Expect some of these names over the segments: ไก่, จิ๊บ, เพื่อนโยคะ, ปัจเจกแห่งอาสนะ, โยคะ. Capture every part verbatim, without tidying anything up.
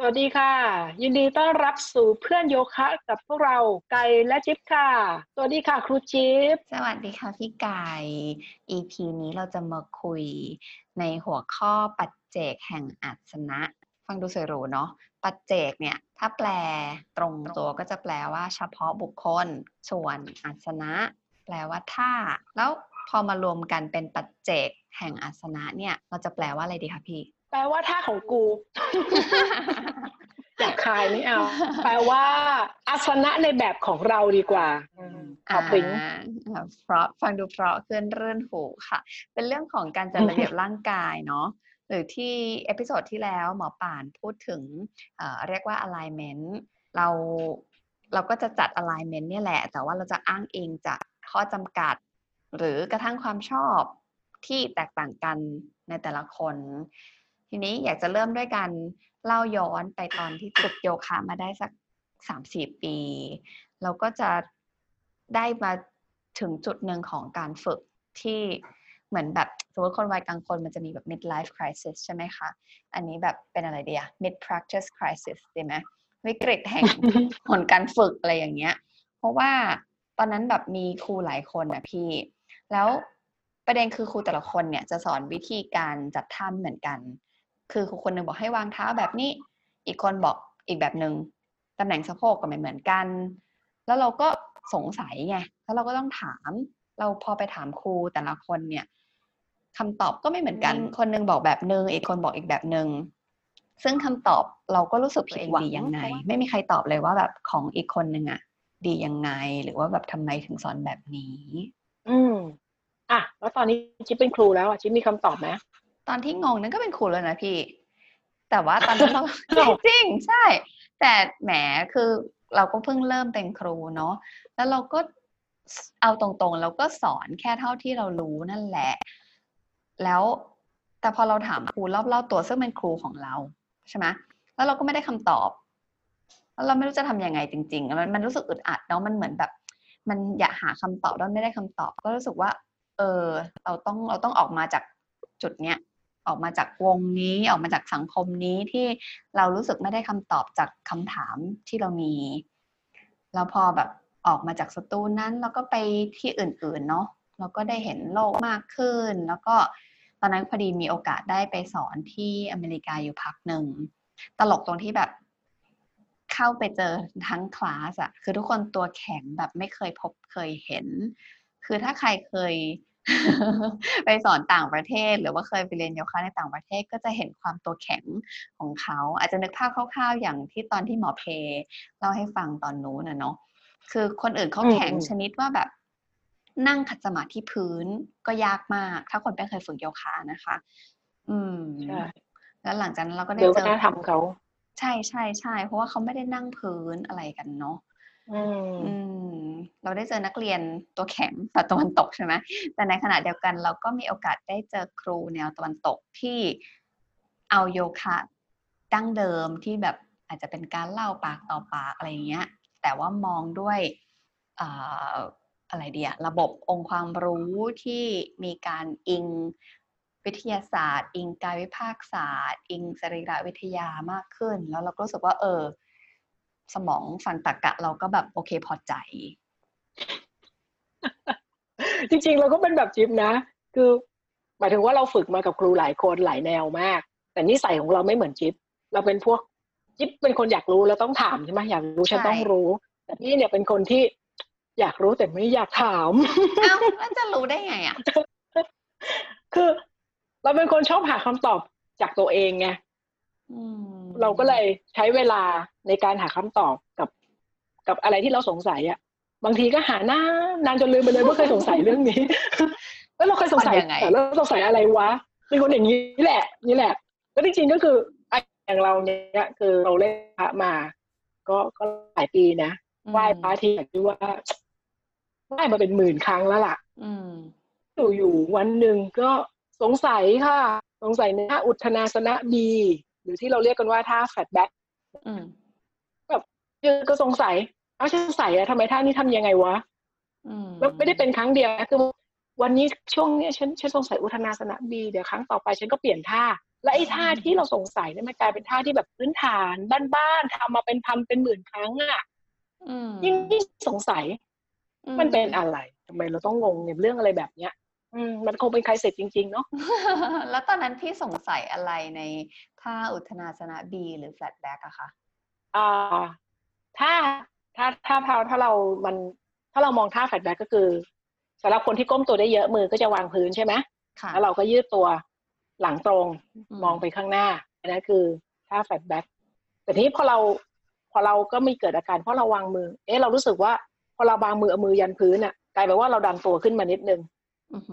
สวัสดีค่ะยินดีต้อนรับสู่เพื่อนโยคะกับพวกเราไก่และจิ๊บค่ะสวัสดีค่ะครูจิ๊บสวัสดีค่ะพี่ไก่ อี พี นี้เราจะมาคุยในหัวข้อปัจเจกแห่งอาสนะฟังดูสวยหรูเนาะปัจเจกเนี่ยถ้าแปลตรงตัวก็จะแปลว่าเฉพาะบุคคลส่วนอาสนะแปลว่าท่าแล้วพอมารวมกันเป็นปัจเจกแห่งอาสนะเนี่ยเราจะแปลว่าอะไรดีคะพี่แปลว่าท่าของกูอยากคายไม่เอาแปลว่าอาสนะในแบบของเราดีกว่าขอบคุณเพราะฟังดูเพราะขึ้นเรื่อนหูค่ะเป็นเรื่องของการจัดระเบียบร่างกายเนาะหรือที่เอพิโซดที่แล้วหมอป่านพูดถึง เอ่อ เรียกว่า alignment เราเราก็จะจัด alignment เนี่ยแหละแต่ว่าเราจะอ้างเองจากข้อจำกัดหรือกระทั่งความชอบที่แตกต่างกันในแต่ละคนทีนี้อยากจะเริ่มด้วยการเล่าย้อนไปตอนที่ฝึกโยคะมาได้สัก สามถึงสี่ ปีเราก็จะได้มาถึงจุดหนึ่งของการฝึกที่เหมือนแบบสมมติคนวัยกลางคนมันจะมีแบบ midlife crisis ใช่ไหมคะอันนี้แบบเป็นอะไรดีอะ mid practice crisis ใช่ไหมวิกฤตแห่งผลการฝึกอะไรอย่างเงี้ยเพราะว่าตอนนั้นแบบมีครูหลายคนอะพี่แล้วประเด็นคือครูแต่ละคนเนี่ยจะสอนวิธีการจัดท่าเหมือนกันคือครูคนหนึ่งบอกให้วางเท้าแบบนี้อีกคนบอกอีกแบบนึงตำแหน่งสะโพกก็ไม่เหมือนกันแล้วเราก็สงสัยไงแล้วเราก็ต้องถามเราพอไปถามครูแต่ละคนเนี่ยคำตอบก็ไม่เหมือนกันคนนึงบอกแบบนึงอีกคนบอกอีกแบบนึงซึ่งคำตอบเราก็รู้สึกผิดหวังดียังไงไม่มีใครตอบเลยว่าแบบของอีกคนนึงอ่ะดียังไงหรือว่าแบบทำไมถึงสอนแบบนี้อืมอ่ะแล้วตอนนี้จิ๊บเป็นครูแล้วอ่ะจิ๊บมีคำตอบไหมตอนที่งงนั้นก็เป็นครูแล้วนะพี่แต่ว่าตอนนั้นเรา จริงใช่แต่แหมคือเราก็เพิ่งเริ่มเป็นครูเนาะแล้วเราก็เอาตรงๆเราก็สอนแค่เท่าที่เรารู้นั่นแหละแล้วแต่พอเราถามครูรอบๆตัวซึ่งเป็นครูของเราใช่ไหมแล้วเราก็ไม่ได้คำตอบแล้วเราไม่รู้จะทำยังไงจริงๆมันมันรู้สึกอึดอัดเนาะมันเหมือนแบบมันอยากหาคำตอบแล้วไม่ได้คำตอบก็รู้สึกว่าเออเราต้องเราต้องออกมาจากจุดเนี้ยออกมาจากวงนี้ออกมาจากสังคมนี้ที่เรารู้สึกไม่ได้คำตอบจากคำถามที่เรามีแล้วพอแบบออกมาจากสตูนั้นแล้วก็ไปที่อื่นๆเนาะแล้วก็ได้เห็นโลกมากขึ้นแล้วก็ตอนนั้นพอดีมีโอกาสได้ไปสอนที่อเมริกาอยู่พักหนึ่งตลกตรงที่แบบเข้าไปเจอทั้งคลาสอะคือทุกคนตัวแข็งแบบไม่เคยพบเคยเห็นคือถ้าใครเคยไปสอนต่างประเทศหรือว่าเคยไปเรียนโยคะในต่างประเทศก็จะเห็นความตัวแข็งของเขาอาจจะนึกภาพคร่าวๆอย่างที่ตอนที่หมอเพเล่าให้ฟังตอนนู้นนะเนาะคือคนอื่นเขาแข็งชนิดว่าแบบนั่งขัดสมาธิพื้นก็ยากมากถ้าคนไม่เคยฝึกโยคะนะคะอืมใช่แล้วหลังจากนั้นเราก็ได้เจอเดี๋ยวก็ทำเขาใช่ใช่ใช่เพราะว่าเขาไม่ได้นั่งพื้นอะไรกันเนาะอืมเราได้เจอนักเรียนตัวแข็งฝั่งตะวันตกใช่ไหมแต่ในขณะเดียวกันเราก็มีโอกาสได้เจอครูแนวตะวันตกที่เอาโยคะดั้งเดิมที่แบบอาจจะเป็นการเล่าปากต่อปากอะไรอย่างเงี้ยแต่ว่ามองด้วยเอ่ออะไรดีอะระบบองค์ความรู้ที่มีการอิงวิทยาศาสตร์อิงกายวิภาคศาสตร์อิงสรีรวิทยามากขึ้นแล้วเราก็รู้สึกว่าเออสมองฝั่งตรรกะเราก็แบบโอเคพอใจจริงๆเราก็เป็นแบบจิ๊บนะคือหมายถึงว่าเราฝึกมากับครูหลายคนหลายแนวมากแต่นิสัยของเราไม่เหมือนจิ๊บเราเป็นพวกจิ๊บเป็นคนอยากรู้เราต้องถามใช่ไหมอยากรู้ฉันต้องรู้แต่นี่เนี่ยเป็นคนที่อยากรู้แต่ไม่อยากถามอ้าวแล้วจะรู้ได้ไงอ่ะคือเราเป็นคนชอบหาคำตอบจากตัวเองไงเราก็เลยใช้เวลาในการหาคำตอบกับกับอะไรที่เราสงสัยอ่ะบางทีก็หานานนานจนลืมไปเลยว่าเคยสงสัยเรื่องนี้แล้วเราเคยสงสัยแล้วสงสัยอะไรวะคือคนอย่างนี้แหละนี่แหละก็จริงๆก็คืออย่างเราเนี่ยคือเราเล่นพระมาก็ก็หลายปีนะไหว้พระที่คิดว่าไหว้มาเป็นหมื่นครั้งแล้วล่ะอยู่อยู่วันหนึ่งก็สงสัยค่ะสงสัยในท่าอุทนาสนะดีหรือที่เราเรียกกันว่าท่าแฟลชแบ็คแบบก็สงสัยเอ้าฉันสงสัยอะทำไมท่านี้ทำยังไงวะแล้วไม่ได้เป็นครั้งเดียวคือวันนี้ช่วงนี้ฉันฉันสงสัยอุทนาสนะดีเดี๋ยวครั้งต่อไปฉันก็เปลี่ยนท่า และไอ้ท่าที่เราสงสัยเนี่ยมันกลายเป็นท่าที่แบบพื้นฐานบ้านๆทำมาเป็นพันเป็นหมื่นครั้งอ่ะยิ่งสงสัยมันเป็นอะไรทำไมเราต้องงงในเรื่องอะไรแบบเนี้ยมันคงเป็นใครเสร็จจริงๆเนาะ แล้วตอนนั้นพี่สงสัยอะไรในท่าอุทนาสนะ B หรือ flat back อะคะอ่าถ้าถ้าถ้าเราถ้าเรามันถ้าเรามองท่า flat back ก็คือสำหรับคนที่ก้มตัวได้เยอะมือก็จะวางพื้นใช่ไหมแล้วเราก็ยืดตัวหลังตรงมองไปข้างหน้าอันนั้นคือท่า flat back แต่ทีนี้พอเราพอเราก็มีเกิดอาการเพราะเราวางมือเอ๊ะเรารู้สึกว่าพอเราวางมือเอามือยันพื้นอะกลายเป็นว่าเราดันตัวขึ้นมานิดนึง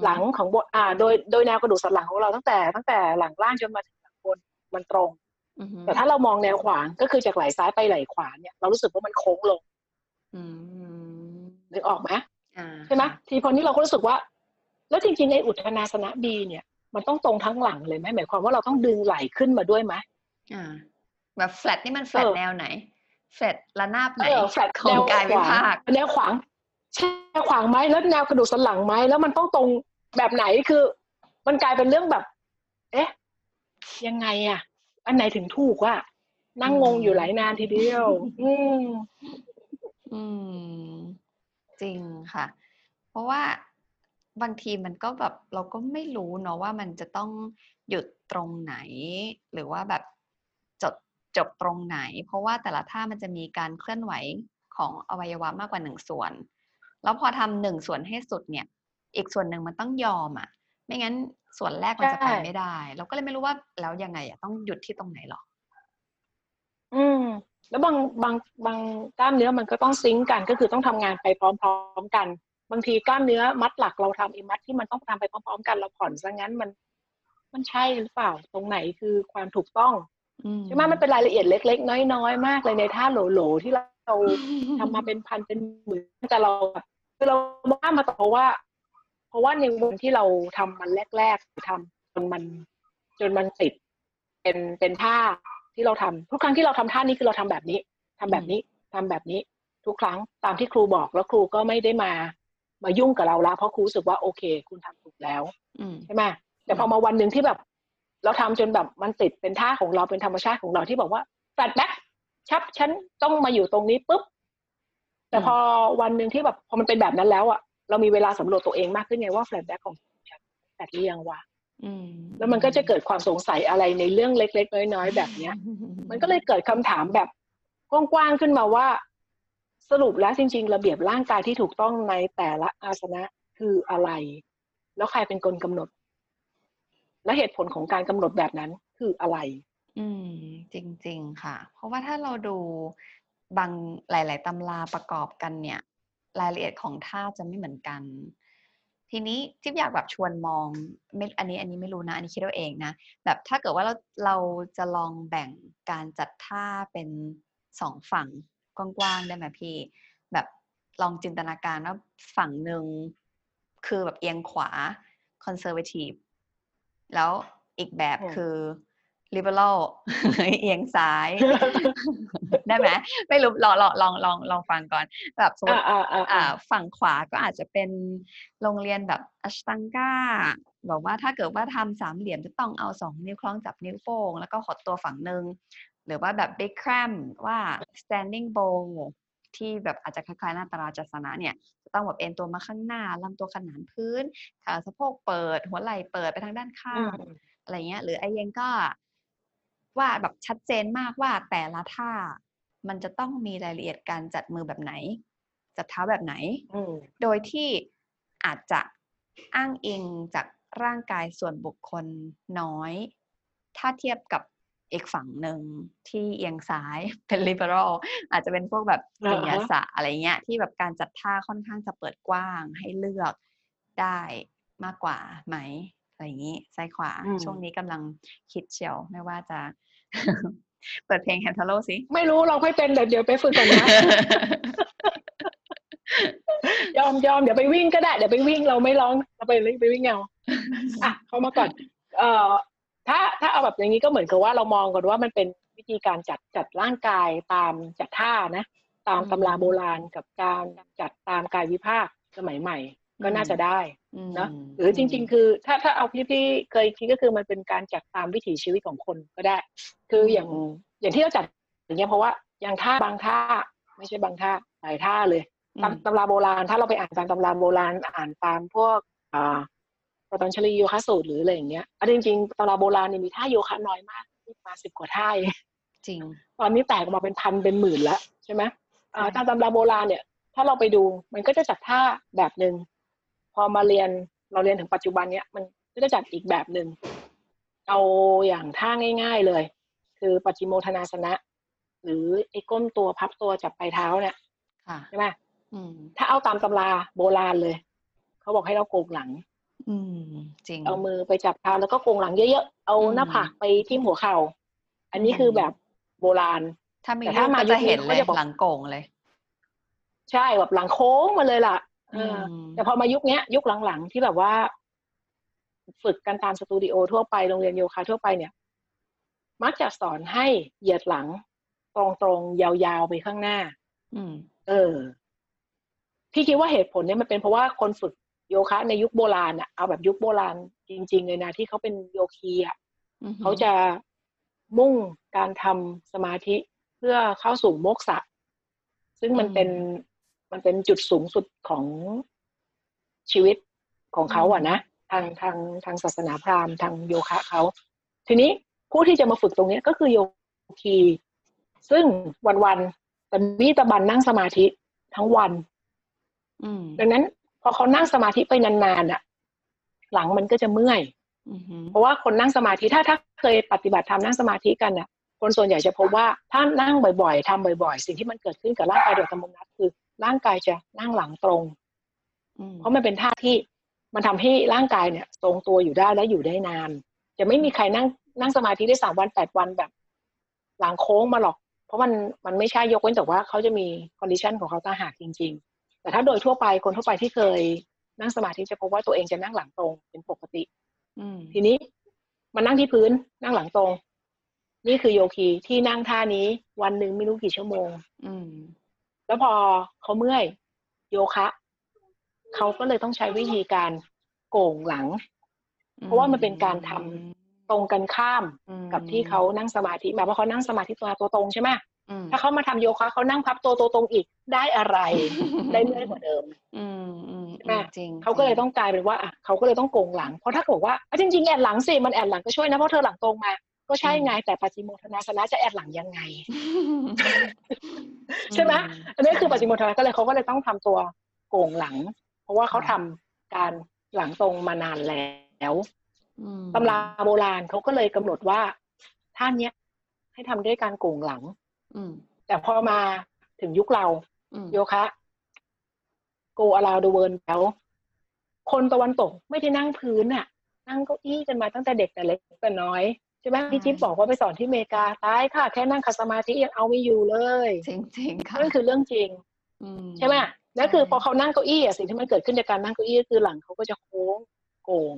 หลังของบนอ่าโดยโดยแนวกระดูกสันหลังของเราตั้งแต่ตั้งแต่หลังล่างจนมาถึงหลังบนมันตรงแต่ถ้าเรามองแนวขวางก็คือจากไหล่ซ้ายไปไหล่ขวาเนี่ยเรารู้สึกว่ามันโค้งลงนึกออกไหมใช่ไหมทีพอนี้เราก็รู้สึกว่าแล้วจริงๆไอ้อุทนาสนะ B เนี่ยมันต้องตรงทั้งหลังเลยไหมหมายความว่าเราต้องดึงไหล่ขึ้นมาด้วยไหมอ่าแบบแฟลตนี่มันแฟลตแนวไหนแฟลตระนาบไหนแนวกายวิภาคแนวขวางแนวขวางไหมแล้วแนวกระดูกสันหลังไหมแล้วมันต้องตรงแบบไหนคือมันกลายเป็นเรื่องแบบเอ๊ะยังไงอ่ะอันไหนถึงถูกอ่ะนั่งงงอยู่หลายนานทีเดียว อืมอืมจริงค่ะเพราะว่าบางทีมันก็แบบเราก็ไม่รู้เนาะว่ามันจะต้องหยุดตรงไหนหรือว่าแบบจบจบตรงไหนเพราะว่าแต่ละท่ามันจะมีการเคลื่อนไหวของอวัยวะมากกว่าหนึ่งส่วนแล้วพอทำหนึ่งส่วนให้สุดเนี่ยอีกส่วนหนึ่งมันต้องยอมอ่ะไม่งั้นส่วนแรกมันจะไปไม่ได้เราก็เลยไม่รู้ว่าแล้วยังไงอ่ะต้องหยุดที่ตรงไหนหรออืมแล้วบางบางบางกล้ามเนื้อมันก็ต้องซิงค์กันก็คือต้องทำงานไปพร้อมๆกันบางทีกล้ามเนื้อมัดหลักเราทำอีมัดที่มันต้องทำไปพร้อมๆกันเราผ่อนซะงั้นมันมันใช่หรือเปล่าตรงไหนคือความถูกต้องใช่ไหมมันเป็นรายละเอียดเล็กๆน้อยๆมากเลยในท่าโหลๆที่เราเราทำมาเป็นพันเป็นหมื่นแต่เราคือเราว่ามาเพราะว่าเพราะว่าในวันที่เราทำมันแรกๆทำจนมันจนมันติดเป็นเป็นท่าที่เราทำทุกครั้งที่เราทำท่านี้คือเราทำแบบนี้ทำแบบนี้ทำแบบนี้ทุกครั้งตามที่ครูบอกแล้วครูก็ไม่ได้มามายุ่งกับเราละเพราะครูรู้สึกว่าโอเคคุณทำถูกแล้วใช่ไหมแต่พอมาวันหนึ่งที่แบบเราทำจนแบบมันติดเป็นท่าของเราเป็นธรรมชาติของเราที่บอกว่าแฟลชแบ็คชับฉันต้องมาอยู่ตรงนี้ปุ๊บแต่พอวันหนึ่งที่แบบพอมันเป็นแบบนั้นแล้วอ่ะเรามีเวลาสำรวจตัวเองมากขึ้นไงว่าแฟลชแบ็คของฉันแฟลชหรือยังวะแล้วมันก็จะเกิดความสงสัยอะไรในเรื่องเล็กๆน้อยๆแบบเนี้ยมันก็เลยเกิดคำถามแบบกว้างๆขึ้นมาว่าสรุปแล้วจริงๆระเบียบร่างกายที่ถูกต้องในแต่ละอาสนะคืออะไรแล้วใครเป็นคนกำหนดและเหตุผลของการกำหนดแบบนั้นคืออะไรอืมจริงๆค่ะเพราะว่าถ้าเราดูบางหลายๆตำราประกอบกันเนี่ยรายละเอียดของท่าจะไม่เหมือนกันทีนี้จิ๊บอยากแบบชวนมองไม่อันนี้อันนี้ไม่รู้นะอันนี้คิดเอาเองนะแบบถ้าเกิดว่าเราเราจะลองแบ่งการจัดท่าเป็นสองฝั่งกว้างๆได้ไหมพี่แบบลองจินตนาการว่าฝั่งหนึ่งคือแบบเอียงขวา conservative แล้วอีกแบบคือliberal เอียงซ้ายได้ไหมไม่รู้ลองลองลองลองลองฟังก่อนแบบสมมติฝั่งขวาก็อาจจะเป็นโรงเรียนแบบอัชตังก้าบอกว่าถ้าเกิดว่าทำสามเหลี่ยมจะต้องเอาสองนิ้วคล้องจับนิ้วโป้งแล้วก็ขดตัวฝั่งนึงหรือว่าแบบเบคแครมว่า standing bow ที่แบบอาจจะคล้ายๆนาฏราจัสนะเนี่ยจะต้องแบบเอ็นตัวมาข้างหน้าลำตัวขนานพื้นขาสะโพกเปิดหัวไหล่เปิดไปทางด้านข้างอะไรเงี้ยหรือไอเย็นก็ว่าแบบชัดเจนมากว่าแต่ละท่ามันจะต้องมีรายละเอียดการจัดมือแบบไหนจัดเท้าแบบไหนโดยที่อาจจะอ้างอิงจากร่างกายส่วนบุคคลน้อยถ้าเทียบกับอีกฝั่งหนึ่งที่เอียงซ้ายเป็น liberal อาจจะเป็นพวกแบบวิทยาศาสตร์อะไรเงี้ยที่แบบการจัดท่าค่อนข้างจะเปิดกว้างให้เลือกได้มากกว่าไหมอะไรอย่างนี้ซ้ายขวาช่วงนี้กำลังคิดเชียวไม่ว่าจะ เปิดเพลงแฮมทาโร่สิไม่รู้เราค่อยเป็นเดี๋ยวไปฝึกก่อนนะ ยอมยอมเดี๋ยวไปวิ่งก็ได้เดี๋ยวไปวิ่งเราไม่ร้องเราไปไปวิ่งเงาอ่ะเข้ามาก่อนเอ่อถ้าถ้าเอาแบบอย่างนี้ก็เหมือนกับว่าเรามองก่อนว่ามันเป็นวิธีการจัดจัดร่างกายตามจัดท่านะตามตำราโบราณกับการจัดตามกายวิภาคสมัยใหม่ ก็น่าจะได้นะหรือจริงๆคือถ้าถ้าเอาที่ที่เคยคิดก็คือมันเป็นการจัดตามวิถีชีวิตของคนก็ได้คืออย่างอย่างที่เราจัดอย่างเงี้ยเพราะว่าอย่างท่าบางท่าไม่ใช่บางท่าหลายท่าเลยตำตำราโบราณถ้าเราไปอ่านตามตำราโบราณอ่านตามพวกอ่าปตญชลีโยคะสูตรหรืออะไรอย่างเงี้ยอันจริงๆตำราโบราณเนี่ยมีท่าโยคะน้อยมากมาสิบกว่าท่าจริงตอนนี้แตกออกมาเป็นพันเป็นหมื่นแล้วใช่ไหมอ่าตามตำราโบราณเนี่ยถ้าเราไปดูมันก็จะจัดท่าแบบนึงพอมาเรียนเราเรียนถึงปัจจุบันเนี้ยมันก็จะจัดอีกแบบนึงเอาอย่างท่าง่ายๆเลยคือปัจฉิมโมทนาสนะหรือไอ้ก้มตัวพับตัวจับปลายเท้าเนี่ยใช่ไหมถ้าเอาตามตำราโบราณเลยเขาบอกให้เราโกงหลังจริงเอามือไปจับเท้าแล้วก็โกงหลังเยอะๆเอาหน้าผากไปทิ่มหัวเข่าอันนี้คือแบบโบราณแต่ถ้ามาจะเห็นเลยหลังโกงเลยใช่แบบหลังโค้งมาเลยล่ะแต่พอมายุคนี้ยุคหลังๆที่แบบว่าฝึกกันตามสตูดิโอทั่วไปโรงเรียนโยคะทั่วไปเนี่ยมักจะสอนให้เหยียดหลังตรงๆยาวๆไปข้างหน้าเออพี่คิดว่าเหตุผลเนี่ยมันเป็นเพราะว่าคนฝึกโยคะในยุคโบราณอะเอาแบบยุคโบราณจริงๆเลยนะที่เขาเป็นโยคีอะเขาจะมุ่งการทำสมาธิเพื่อเข้าสู่โมกขะซึ่งมันเป็นมันเป็นจุดสูงสุดของชีวิตของเขาอะนะทางทางทางศาสนาพราหมณ์ทางโยคะเขาทีนี้ผู้ที่จะมาฝึกตรงนี้ก็คือโยคีซึ่งวันๆตะบี้ตะบันนั่งสมาธิทั้งวันดังนั้นพอเขานั่งสมาธิไปนานๆอะหลังมันก็จะเมื่อยเพราะว่าคนนั่งสมาธิถ้าถ้าเคยปฏิบัติธรรมนั่งสมาธิกันอะคนส่วนใหญ่จะพบว่าถ้านั่งบ่อยๆทำบ่อยๆสิ่งที่มันเกิดขึ้นกับร่างกายโดยอัตโนมัติคือร่างกายจะนั่งหลังตรงเพราะมันเป็นท่าที่มันทำให้ร่างกายเนี่ยทรงตัวอยู่ได้และอยู่ได้นานจะไม่มีใครนั่งนั่งสมาธิได้สามวันแปดวันแบบหลังโค้งมาหรอกเพราะมันมันไม่ใช่ยกเว้นแต่ว่าเขาจะมีคอนดิชันของเขาต่างหากจริงๆแต่ถ้าโดยทั่วไปคนทั่วไปที่เคยนั่งสมาธิจะพบว่าตัวเองจะนั่งหลังตรงเป็นปกติทีนี้มันนั่งที่พื้นนั่งหลังตรงนี่คือโยคีที่นั่งท่านี้วันหนึ่งไม่รู้กี่ชั่วโมงแล้วพอเขาเมื่อยโยคะเขาก็เลยต้องใช้วิธีการโก่งหลังเพราะว่ามันเป็นการทำตรงกันข้ามกับที่เขานั่งสมาธิแบบว่าเขานั่งสมาธิตัวตัวตรงใช่ไหมถ้าเขามาทำโยคะเขานั่งพับตัวตัวตรงอีกได้อะไร ได้เมื่อยกว่าเดิมใช่ไหมเขาก็เลยต้องกลายเป็นว่าเขาก็เลยต้องโก่งหลังเพราะถ้าเกิดว่าจริงๆแอนหลังสิมันแอนหลังก็ช่วยนะเพราะเธอหลังตรงมาก็ใช่ไงแต่ปัจฉิมโมทนาสนะจะแอดหลังยังไง ใช่ไหมอันนี้คือปัจฉิมโมทนาก็เลยเขาก็เลยต้องทำตัวโก่งหลังเพราะว่าเขาทำการหลังตรงมานานแล้วตำราโบราณเขาก็เลยกำหนดว่าท่านเนี้ยให้ทำด้วยการโก่งหลังแต่พอมาถึงยุคเราโยคะ go around the world แล้วคนตะวันตกไม่ได้นั่งพื้นอะนั่งเก้าอี้กันมาตั้งแต่เด็กแต่เล็กแต่น้อยใช่ไหมพี่จิ๊บบอกว่าไปสอนที่อเมริกาตายค่ะแค่นั่งขัดสมาธิยังเอาไม่อยู่เลยจริงๆค่ะนั่นคือเรื่องจริงใช่ไหมนั่นคือพอเขานั่งเก้าอี้สิ่งที่มันเกิดขึ้นจากการนั่งเก้าอี้ก็คือหลังเขาก็จะโค้งโก่ง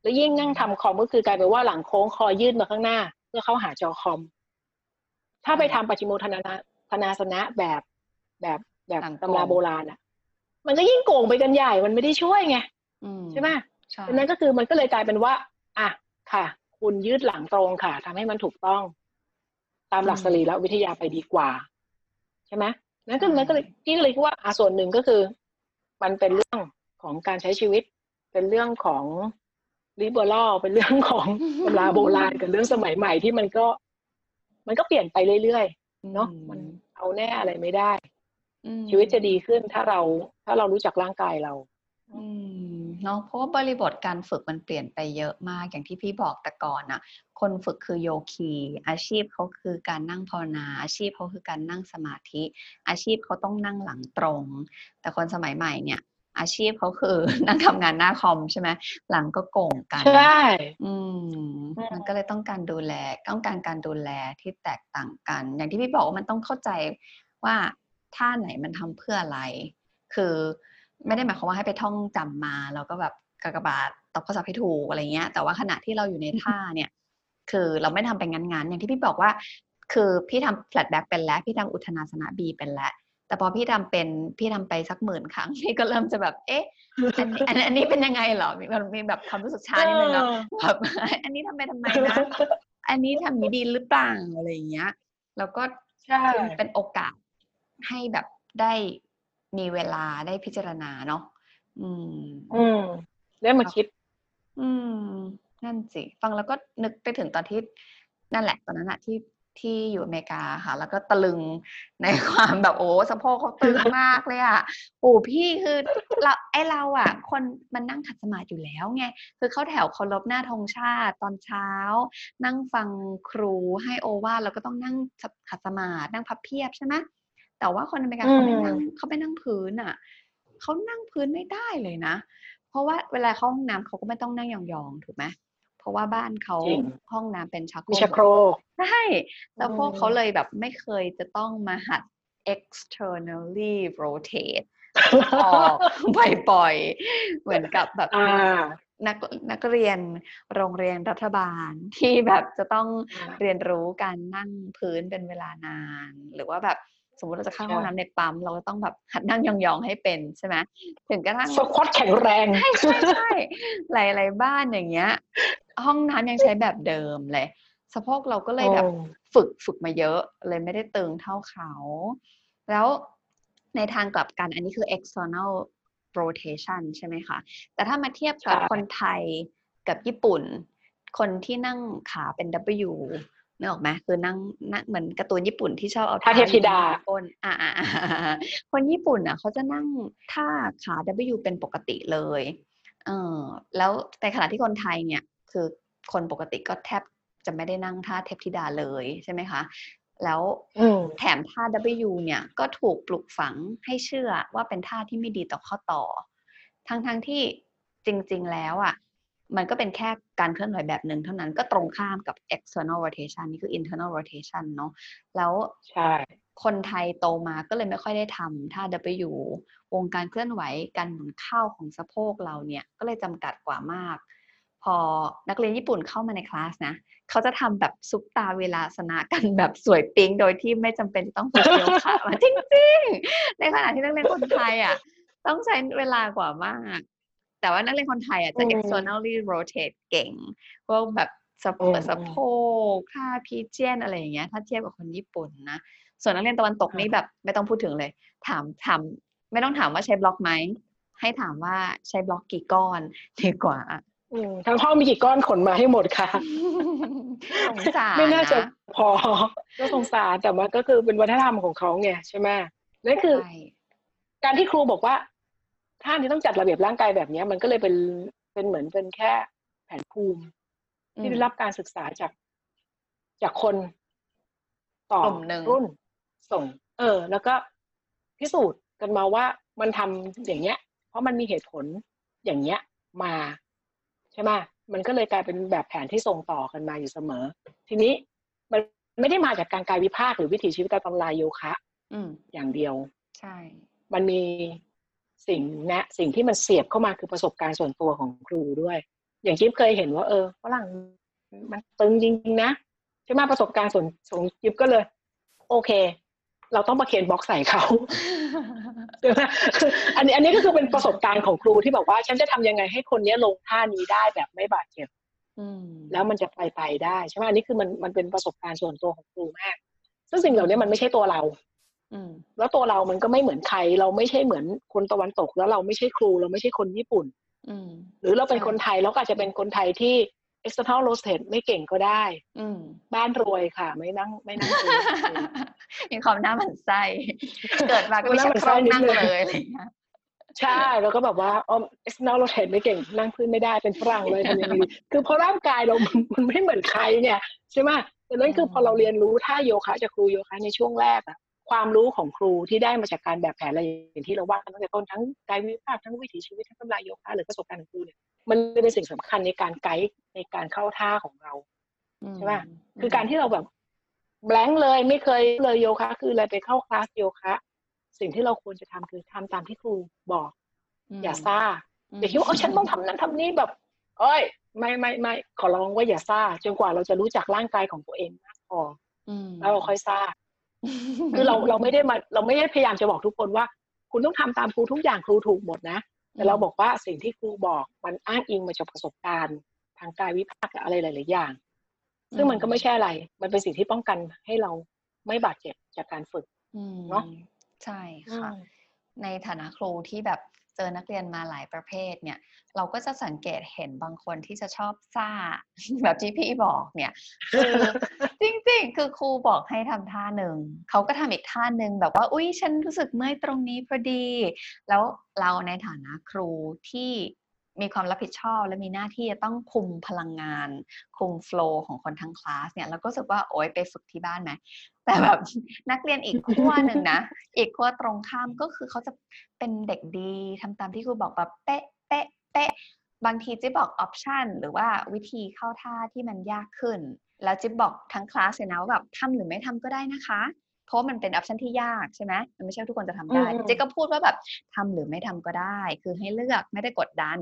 แล้วยิ่งนั่งทำคอมก็คือกลายเป็นว่าหลังโค้งคอยืดมาข้างหน้าเพื่อเข้าหาจอคอมถ้าไปทำปัจฉิมโมทนาสนะแบบแบบแบบตำราโบราณอ่ะมันก็ยิ่งโก่งไปกันใหญ่มันไม่ได้ช่วยไงใช่ไหมดังนั้นก็คือมันก็เลยกลายเป็นว่าอ่ะค่ะคุณยืดหลังตรงค่ะทำให้มันถูกต้องตามหลักสรีรวิทยาไปดีกว่าใช่ไหมนั่นก็นั่นก็เลยที่เลยว่าอาส่วนหนึ่งก็คือมันเป็นเรื่องของการใช้ชีวิตเป็นเรื่องของลิเบอรัลเป็นเรื่องของตำราโบราณกับเรื่องสมัยใหม่ที่มันก็มันก็เปลี่ยนไปเรื่อยๆเนาะมันเอาแน่อะไรไม่ได้ชีวิตจะดีขึ้นถ้าเราถ้าเรารู้จักร่างกายเราอืมเนาะเพราะว่าบริบทการฝึกมันเปลี่ยนไปเยอะมากอย่างที่พี่บอกแต่ก่อนน่ะคนฝึกคือโยคีอาชีพเขาคือการนั่งภาวนาอาชีพเขาคือการนั่งสมาธิอาชีพเขาต้องนั่งหลังตรงแต่คนสมัยใหม่เนี่ยอาชีพเขาคือนั่งทำงานหน้าคอมใช่ไหมหลังก็โก่งกันใช่อืมมันก็เลยต้องการดูแลต้องการการดูแลที่แตกต่างกันอย่างที่พี่บอกว่ามันต้องเข้าใจว่าท่าไหนมันทำเพื่ออะไรคือไม่ได้หมายความว่าให้ไปท่องจำมาแล้วก็แบบกากบาทตอบข้อสอบให้ถูกอะไรเงี้ยแต่ว่าขณะที่เราอยู่ในท่าเนี่ยคือเราไม่ทำไปงั้นๆอย่างที่พี่บอกว่าคือพี่ทำแฟลตแบ็กเป็นแล้วพี่ทำอุทนาสนะบีเป็นแล้ว แต่พอพี่ทำเป็นพี่ทำไปสักหมื่นครั้งพี่ก็เริ่มจะแบบเอ๊ะอันอันนี้เป็นยังไงเหรอมีแบบความรู้สึกช้านิดนึงเนาะแบบอันนี้ทำไปทำไมนะอันนี้ทำดีหรือเปล่าอะไรอย่างเงี้ยแล้วก็เป็นโอกาสให้แบบได้มีเวลาได้พิจารณาเนาะอืมอืมได้มาคิดอืมนั่นสิฟังแล้วก็นึกไปถึงตอนที่นั่นแหละตอนนั้นอะที่ที่อยู่อเมริกาค่ะแล้วก็ตะลึงในความแบบโอ้สะโพกเขาตึงมากเลยอ่ะโอ้พี่คือเราไอเราอ่ะคนมันนั่งขัดสมาธิอยู่แล้วไงคือเขาแถวเคารพหน้าธงชาติตอนเช้านั่งฟังครูให้โอวาทแล้วก็ต้องนั่งขัดสมาธินั่งพับเพียบใช่ไหมแต่ว่าคนอเมริกันเขาไม่นั่งเขาไม่นั่งพื้นอ่ะเขานั่งพื้นไม่ได้เลยนะเพราะว่าเวลาเข้าห้องน้ำเขาก็ไม่ต้องนั่งยองๆถูกไหมเพราะว่าบ้านเขาห้องน้ำเป็นชักโครกใช่แล้วพวกเขาเลยแบบไม่เคยจะต้องมาหัด externally rotate ออกบ่อยๆเหมือนกับแบบนักนักเรียนโรงเรียนรัฐบาลที่แบบจะต้องเรียนรู้การนั่งพื้นเป็นเวลานานหรือว่าแบบสมมติเราจะเข้าห้องน้ำในปั๊มเราก็ต้องแบบหัดนั่งยองๆให้เป็นใช่ไหมถึงกระทั่งสควอตแข็งแรงใช่ใช่หลายๆบ้านอย่างเงี้ยห้องน้ำยังใช้แบบเดิมเลยสะโพกเราก็เลยแบบฝึกฝึกมาเยอะเลยไม่ได้ตึงเท่าเขาแล้วในทางกลับกันอันนี้คือ external rotation ใช่ไหมคะแต่ถ้ามาเทียบกับคนไทยกับญี่ปุ่นคนที่นั่งขาเป็น Wนึกออกไหมคือนั่งนั่งเหมือนการ์ตูนญี่ปุ่นที่ชอบเอาท่าเทพธิดาคนอ่าคนญี่ปุ่นอ่ะเขาจะนั่งท่าขา W เป็นปกติเลยเออแล้วในขณะที่คนไทยเนี่ยคือคนปกติก็แทบจะไม่ได้นั่งท่าเทพธิดาเลยใช่ไหมคะแล้วแถมท่า W เนี่ยก็ถูกปลูกฝังให้เชื่อว่าเป็นท่าที่ไม่ดีต่อข้อต่อทั้งทั้งที่จริงๆแล้วอ่ะมันก็เป็นแค่การเคลื่อนไหวแบบหนึ่งเท่านั้นก็ตรงข้ามกับ external rotation นี่คือ internal rotation เนาะแล้วคนไทยโตมาก็เลยไม่ค่อยได้ทำท่า W วงการเคลื่อนไหวการหมุนเข้าของสะโพกเราเนี่ยก็เลยจำกัดกว่ามากพอนักเรียนญี่ปุ่นเข้ามาในคลาสนะเขาจะทำแบบซุปตาเวลาสนะกันแบบสวยปิ๊งโดยที่ไม่จำเป็นต้องฝึกโยคะมาจริงๆในขณะที่นักเรียนคนไทยอ่ะต้องใช้เวลากว่ามากแต่ว่านักเรียนคนไทยอ่ะจะ externally rotate เก่งเพราะแบบสะโพกท่าพีเจียนอะไรอย่างเงี้ยถ้าเทียบกับคนญี่ปุ่นนะส่วนนักเรียนตะวันตกนี่แบบไม่ต้องพูดถึงเลยถามถามไม่ต้องถามว่าใช้บล็อกไหมให้ถามว่าใช้บล็อกกี่ก้อนดีกว่าทั้งห้องมีกี่ก้อนขนมาให้หมดค่ะสงสารไม่น่าจะพอก็สงสารแต่ว่าก็คือเป็นวัฒนธรรมของเขาไงใช่ไหมนั่นคือการที่ครูบอกว่าท่านที่ต้องจัดระเบียบร่างกายแบบนี้มันก็เลยเป็นเป็นเหมือนเป็นแค่แผนภูมิที่ได้รับการศึกษาจากจากคนต่อรุ่นส่งเออแล้วก็พิสูจน์กันมาว่ามันทำอย่างเงี้ยเพราะมันมีเหตุผลอย่างเงี้ยมาใช่ไหมมันก็เลยกลายเป็นแบบแผนที่ส่งต่อกันมาอยู่เสมอทีนี้มันไม่ได้มาจากการกายวิภาคหรือวิถีชีวิตตามลายโยคะอย่างเดียวใช่มันมีสิ่งนะสิ่งที่มันเสียบเข้ามาคือประสบการณ์ส่วนตัวของครูด้วยอย่างจิ๊บเคยเห็นว่าเออฝรั่งมันตึงจริงๆนะใช่ไหมประสบการณ์ส่วนของจิ๊บก็เลยโอเคเราต้องประเคนบล็อกใส่เขาใช่ไหมอันนี้อันนี้ก็คือเป็นประสบการณ์ของครูที่บอกว่าฉันจะทำยังไงให้คนนี้ลงท่านี้ได้แบบไม่บาดเจ็บแล้วมันจะไปไปได้ใช่ไหมอันนี้คือมันมันเป็นประสบการณ์ส่วนตัวของครูมากซึ่งสิ่งเหล่านี้มันไม่ใช่ตัวเราแล้วตัวเรามันก็ไม่เหมือนใครเราไม่ใช่เหมือนคนตะวันตกแล้วเราไม่ใช่ครูเราไม่ใช่คนญี่ปุ่นหรือเราเป็นคนไทยแล้วก็อาจจะเป็นคนไทยที่ external rotation ไม่เก่งก็ได้บ้านรวยค่ะไม่นั่งไม่นั่งคือมีความน่าหมั่นไส้เกิดมาก็ไม่ใช่ครองนั่งเลยอะไรอย่างเงี้ยใช่แล้วก็แบบว่าอ๋อ external rotation ไม่เก่งนั่งพื้นไม่ได้เป็นฝรั่งเลยทำยังไงดีคือเพราะร่างกายเรามันไม่เหมือนใครเนี่ยใช่ไหมแต่นั่นคือพอเราเรียนรู้ท่าโยคะจากครูโยคะในช่วงแรกอะความรู้ของครูที่ได้มาจากการแบบแผนอะไรอย่างที่เราว่ากันตั้งแต่ต้นทั้งกายวิภาคทั้งวิถีชีวิตทั้งตำราโยคะหรือประสบการณ์ของครูเนี่ยมันเป็นสิ่งสำคัญในการไกด์ในการเข้าท่าของเราใช่ป่ะคือการที่เราแบบแบล็งเลยไม่เคยเลยโยคะคืออะไรไปเข้าคลาสโยคะสิ่งที่เราควรจะทำคือทำตามที่ครูบอกอย่าซ่าอย่าคิดว่าเออฉันต้องทำนั้นทำนี้แบบเอ้ยไม่ไม่ไม่ขอร้องว่าอย่าซ่าจนกว่าเราจะรู้จักร่างกายของตัวเองมากพอแล้วเราค่อยซ่า คือเราเราไม่ได้มาเราไม่ได้พยายามจะบอกทุกคนว่าคุณต้องทำตามครูทุกอย่างครูถูกหมดนะแต่เราบอกว่าสิ่งที่ครูบอกมันอ้างอิงมาจากประสบการณ์ทางกายวิภาคอะไรหลายๆอย่างซึ่งมันก็ไม่ใช่อะไรมันเป็นสิ่งที่ป้องกันให้เราไม่บาดเจ็บจากการฝึกเนาะใช่ค่ะในฐานะครูที่แบบเจอนักเรียนมาหลายประเภทเนี่ยเราก็จะสังเกตเห็นบางคนที่จะชอบซ่าแบบที่พี่บอกเนี่ยคือจริงๆคือครูบอกให้ทำท่าหนึ่งเขาก็ทำอีกท่าหนึ่งแบบว่าอุ๊ยฉันรู้สึกเมื่อยตรงนี้พอดีแล้วเราในฐานะครูที่มีความรับผิดชอบและมีหน้าที่จะต้องคุมพลังงานคุมโฟลว์ของคนทั้งคลาสเนี่ยเราก็รู้สึกว่าโอ๊ยไปฝึกที่บ้านไหมแต่แบบนักเรียนอีกขั้วหนึ่งนะอีกขั้วตรงข้ามก็คือเขาจะเป็นเด็กดีทำตามที่ครูบอกแบบเป๊ะเป๊ะเป๊ะบางทีจิ๊บบอกออปชันหรือว่าวิธีเข้าท่าที่มันยากขึ้นแล้วจิ๊บบอกทั้งคลาสเลยนะว่าแบบทำหรือไม่ทำก็ได้นะคะเพราะมันเป็นออปชันที่ยากใช่ไหมมันไม่ใช่ทุกคนจะทำได้เจ๊ก็พูดว่าแบบทำหรือไม่ทำก็ได้คือให้เลือกไม่ได้กดดัน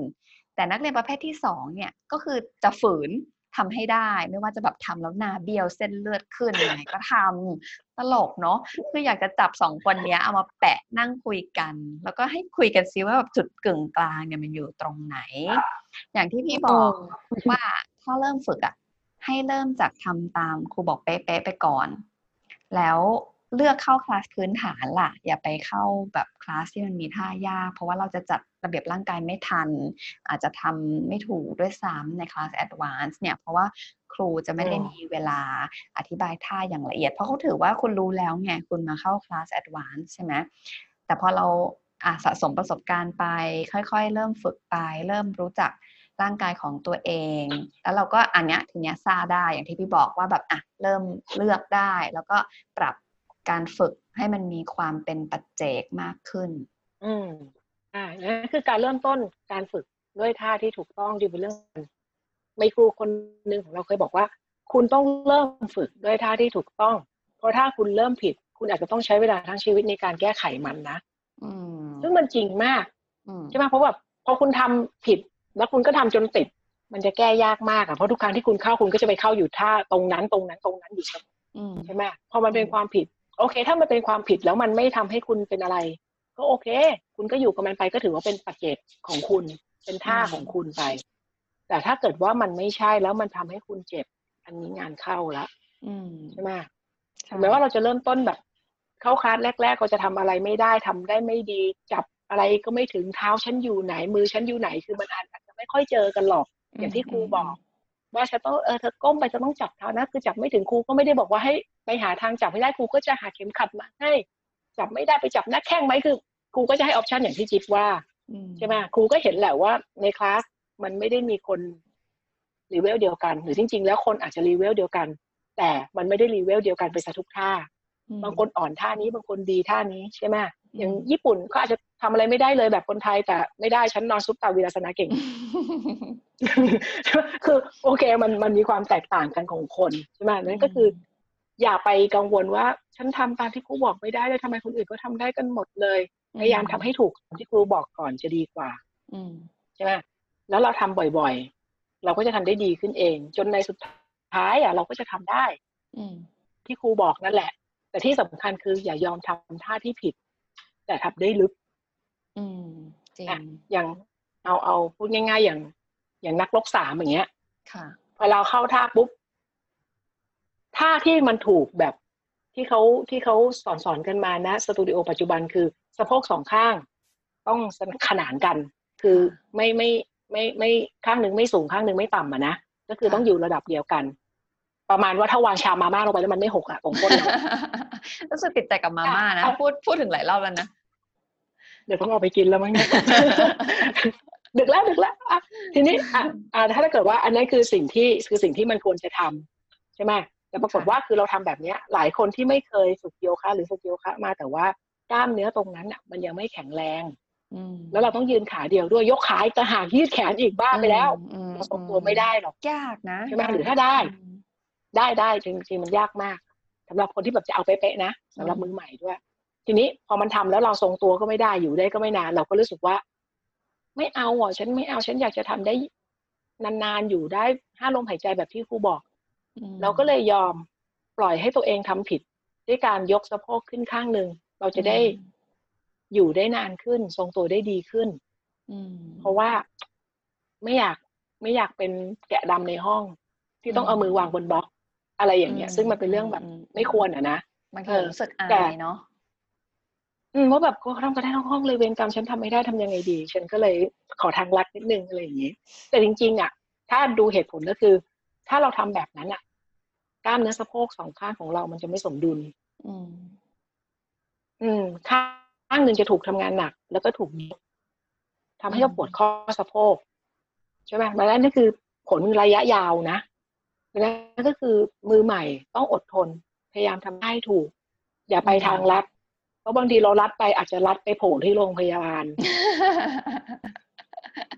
แต่นักเรียนประเภทที่สองเนี่ยก็คือจะฝืนทำให้ได้ไม่ว่าจะแบบทำแล้วหน้าเบี้ยวเส้นเลือดขึ้นอะไรก็ทำตลกเนาะคืออยากจะจับสองคนเนี้ยเอามาแปะนั่งคุยกันแล้วก็ให้คุยกันซิว่าแบบจุดกึ่งกลางเนี่ยมันอยู่ตรงไหนอย่างที่พี่บอกว่าถ้าเริ่มฝึกอ่ะให้เริ่มจากทำตามครูบอกเป๊ะๆไปก่อนแล้วเลือกเข้าคลาสพื้นฐานล่ะอย่าไปเข้าแบบคลาสที่มันมีท่ายากเพราะว่าเราจะจัดระเบียบร่างกายไม่ทันอาจจะทำไม่ถูกด้วยซ้ำในคลาสแอดวานซ์เนี่ยเพราะว่าครูจะไม่ได้มีเวลาอธิบายท่าอย่างละเอียดเพราะเขาถือว่าคุณรู้แล้วไงคุณมาเข้าคลาสแอดวานซ์ใช่ไหมแต่พอเราอ่ะสะสมประสบการณ์ไปค่อยๆเริ่มฝึกไปเริ่มรู้จักร่างกายของตัวเองแล้วเราก็อันเนี้ยทีเนี้ยซาได้อย่างที่พี่บอกว่าแบบอ่ะเริ่มเลือกได้แล้วก็ปรับการฝึกให้มันมีความเป็นปัจเจกมากขึ้นอืมอ่านั่นคือการเริ่มต้นการฝึกด้วยท่าที่ถูกต้องดีเป็นเรื่องมีครูคนหนึ่งของเราเคยบอกว่าคุณต้องเริ่มฝึกด้วยท่าที่ถูกต้องเพราะถ้าคุณเริ่มผิดคุณอาจจะต้องใช้เวลาทั้งชีวิตในการแก้ไขมันนะอืมซึ่งมันจริงมากใช่ไหมเพราะแบบพอคุณทำผิดแล้วคุณก็ทำจนติดมันจะแก้ยากมากอ่ะเพราะทุกครั้งที่คุณเข้าคุณก็จะไปเข้าอยู่ท่าตรงนั้นตรงนั้นตรงนั้นอยู่ใช่ไหมพอมันเป็นความผิดโอเคถ้ามันเป็นความผิดแล้วมันไม่ทำให้คุณเป็นอะไรก็โอเคคุณก็อยู่กับมันไปก็ถือว่าเป็นปัจเจกของคุณเป็นท่าของคุณไปแต่ถ้าเกิดว่ามันไม่ใช่แล้วมันทำให้คุณเจ็บอันนี้งานเข้าละใช่ไหมแม้ว่าเราจะเริ่มต้นแบบเข้าคลาสแรกๆก็จะทำอะไรไม่ได้ทำได้ไม่ดีจับอะไรก็ไม่ถึงเท้าฉันอยู่ไหนมือฉันอยู่ไหนคือมันอาจจะไม่ค่อยเจอกันหรอกอย่างที่ครูบอกว่าฉันต้องเออเธอก้มไปจะต้องจับเท้านะคือจับไม่ถึงครูก็ไม่ได้บอกว่าให้ไปหาทางจับให้ได้ครูก็จะหาเข็มขัดมาให้จับไม่ได้ไปจับหน้าแข้งไหมคือครูก็จะให้ออปชันอย่างที่จิ๊บว่าใช่ไหมครูก็เห็นแหละว่าในคลาสมันไม่ได้มีคนรีเวลเดียวกันหรือจริงๆแล้วคนอาจจะรีเวลเดียวกันแต่มันไม่ได้รีเวลเดียวกันไปซะทุกท่าบางคนอ่อนท่านี้บางคนดีท่านี้ใช่ไหมอย่างญี่ปุ่นเขาอาจจะทำอะไรไม่ได้เลยแบบคนไทยแต่ไม่ได้ฉันนอนซุปตาวีลาสนะเก่ง คือโอเคมันมันมีความแตกต่างกันของคนใช่ไหมนั่นก็คืออย่าไปกังวลว่าฉันทำตามที่ครูบอกไม่ได้เลยทำไมคนอื่นก็ทำได้กันหมดเลยพยายามทำให้ถูกที่ครูบอกก่อนจะดีกว่าใช่ไหมแล้วเราทำบ่อยๆเราก็จะทำได้ดีขึ้นเองจนในสุดท้ายอ่ะเราก็จะทำได้ที่ครูบอกนั่นแหละแต่ที่สำคัญคืออย่ายอมทำท่าที่ผิดแต่ทำได้ลึกอืมจริงอย่างเอาเอาพูดง่ายๆอย่างอย่างนักรบสามอย่างเงี้ยค่ะพอเราเข้าท่าปุ๊บท่าที่มันถูกแบบที่เขาที่เขาสอนสอนกันมานะสตูดิโอปัจจุบันคือสะโพกสองข้างต้องขนานกันคือไม่ไม่ไม่ไม่ข้างหนึ่งไม่สูงข้างหนึ่งไม่ต่ำอ่ะนะก็คือต้องอยู่ระดับเดียวกันประมาณว่าถ้าวางชามมาม่าลงไปแล้วมันไม่หกอ่ะของคนเรารู้สึกติดใจกับมาม่านะพูดพูดถึงหลายรอบแล้วนะเดี๋ยวต้องออกไปกินแล้วมั้งเนี่ยดึกแล้วดึกแล้วทีนี้อ่าถ้าเกิดว่าอันนั้นคือสิ่งที่คือสิ่งที่มันควรจะทำใช่ไหมแต่ปรากฏว่าคือเราทำแบบเนี้ยหลายคนที่ไม่เคยฝึกโยคะหรือฝึกโยคะมาแต่ว่ากล้ามเนื้อตรงนั้นอ่ะมันยังไม่แข็งแรงอืมแล้วเราต้องยืนขาเดียวด้วยยกขาอีกต่างหากยืดแขนอีกบ้าไปแล้วเราทรงตัวไม่ได้หรอกยากนะใช่ไหมหรือถ้าได้ได้ได้จริงๆมันยากมากสำหรับคนที่แบบจะเอาเป๊ะๆนะสำหรับมือใหม่ด้วยทีนี้พอมันทำแล้วเราทรงตัวก็ไม่ได้อยู่ได้ก็ไม่นานเราก็รู้สึกว่าไม่เอาอ่ะฉันไม่เอาฉันอยากจะทำได้นานๆอยู่ได้ห้าลมหายใจแบบที่ครูบอกเราก็เลยยอมปล่อยให้ตัวเองทำผิด ด้วยการยกสะโพกขึ้นข้างหนึ่งเราจะได้อยู่ได้นานขึ้นทรงตัวได้ดีขึ้นเพราะว่าไม่อยากไม่อยากเป็นแกะดำในห้องที่ต้องเอามือวางบนบล็อกอะไรอย่างเงี้ยซึ่งมันเป็นเรื่องแบบไม่ควรอ่ะนะมันเคยรู้สึกอายเนาะอืมว่าแบบเขาทำกันได้ทั้งห้องเลยเวรกรรมฉันทำไม่ได้ทำยังไงดีฉันก็เลยขอทางลัดนิดนึงอะไรอย่างเงี้ยแต่จริงๆอ่ะถ้าดูเหตุผลก็คือถ้าเราทำแบบนั้นอ่ะกล้ามเนื้อสะโพกสองข้างของเรามันจะไม่สมดุลอืมอืมข้างหนึ่งจะถูกทำงานหนักแล้วก็ถูกทำให้เราปวดข้อสะโพกใช่ไหมมาแล้วนี่คือผลระยะยาวนะนั่นก็คือมือใหม่ต้องอดทนพยายามทำให้ถูกอย่าไปทางลัดเพราะบางทีเราลัดไปอาจจะลัดไปโผล่ที่โรงพยาบาล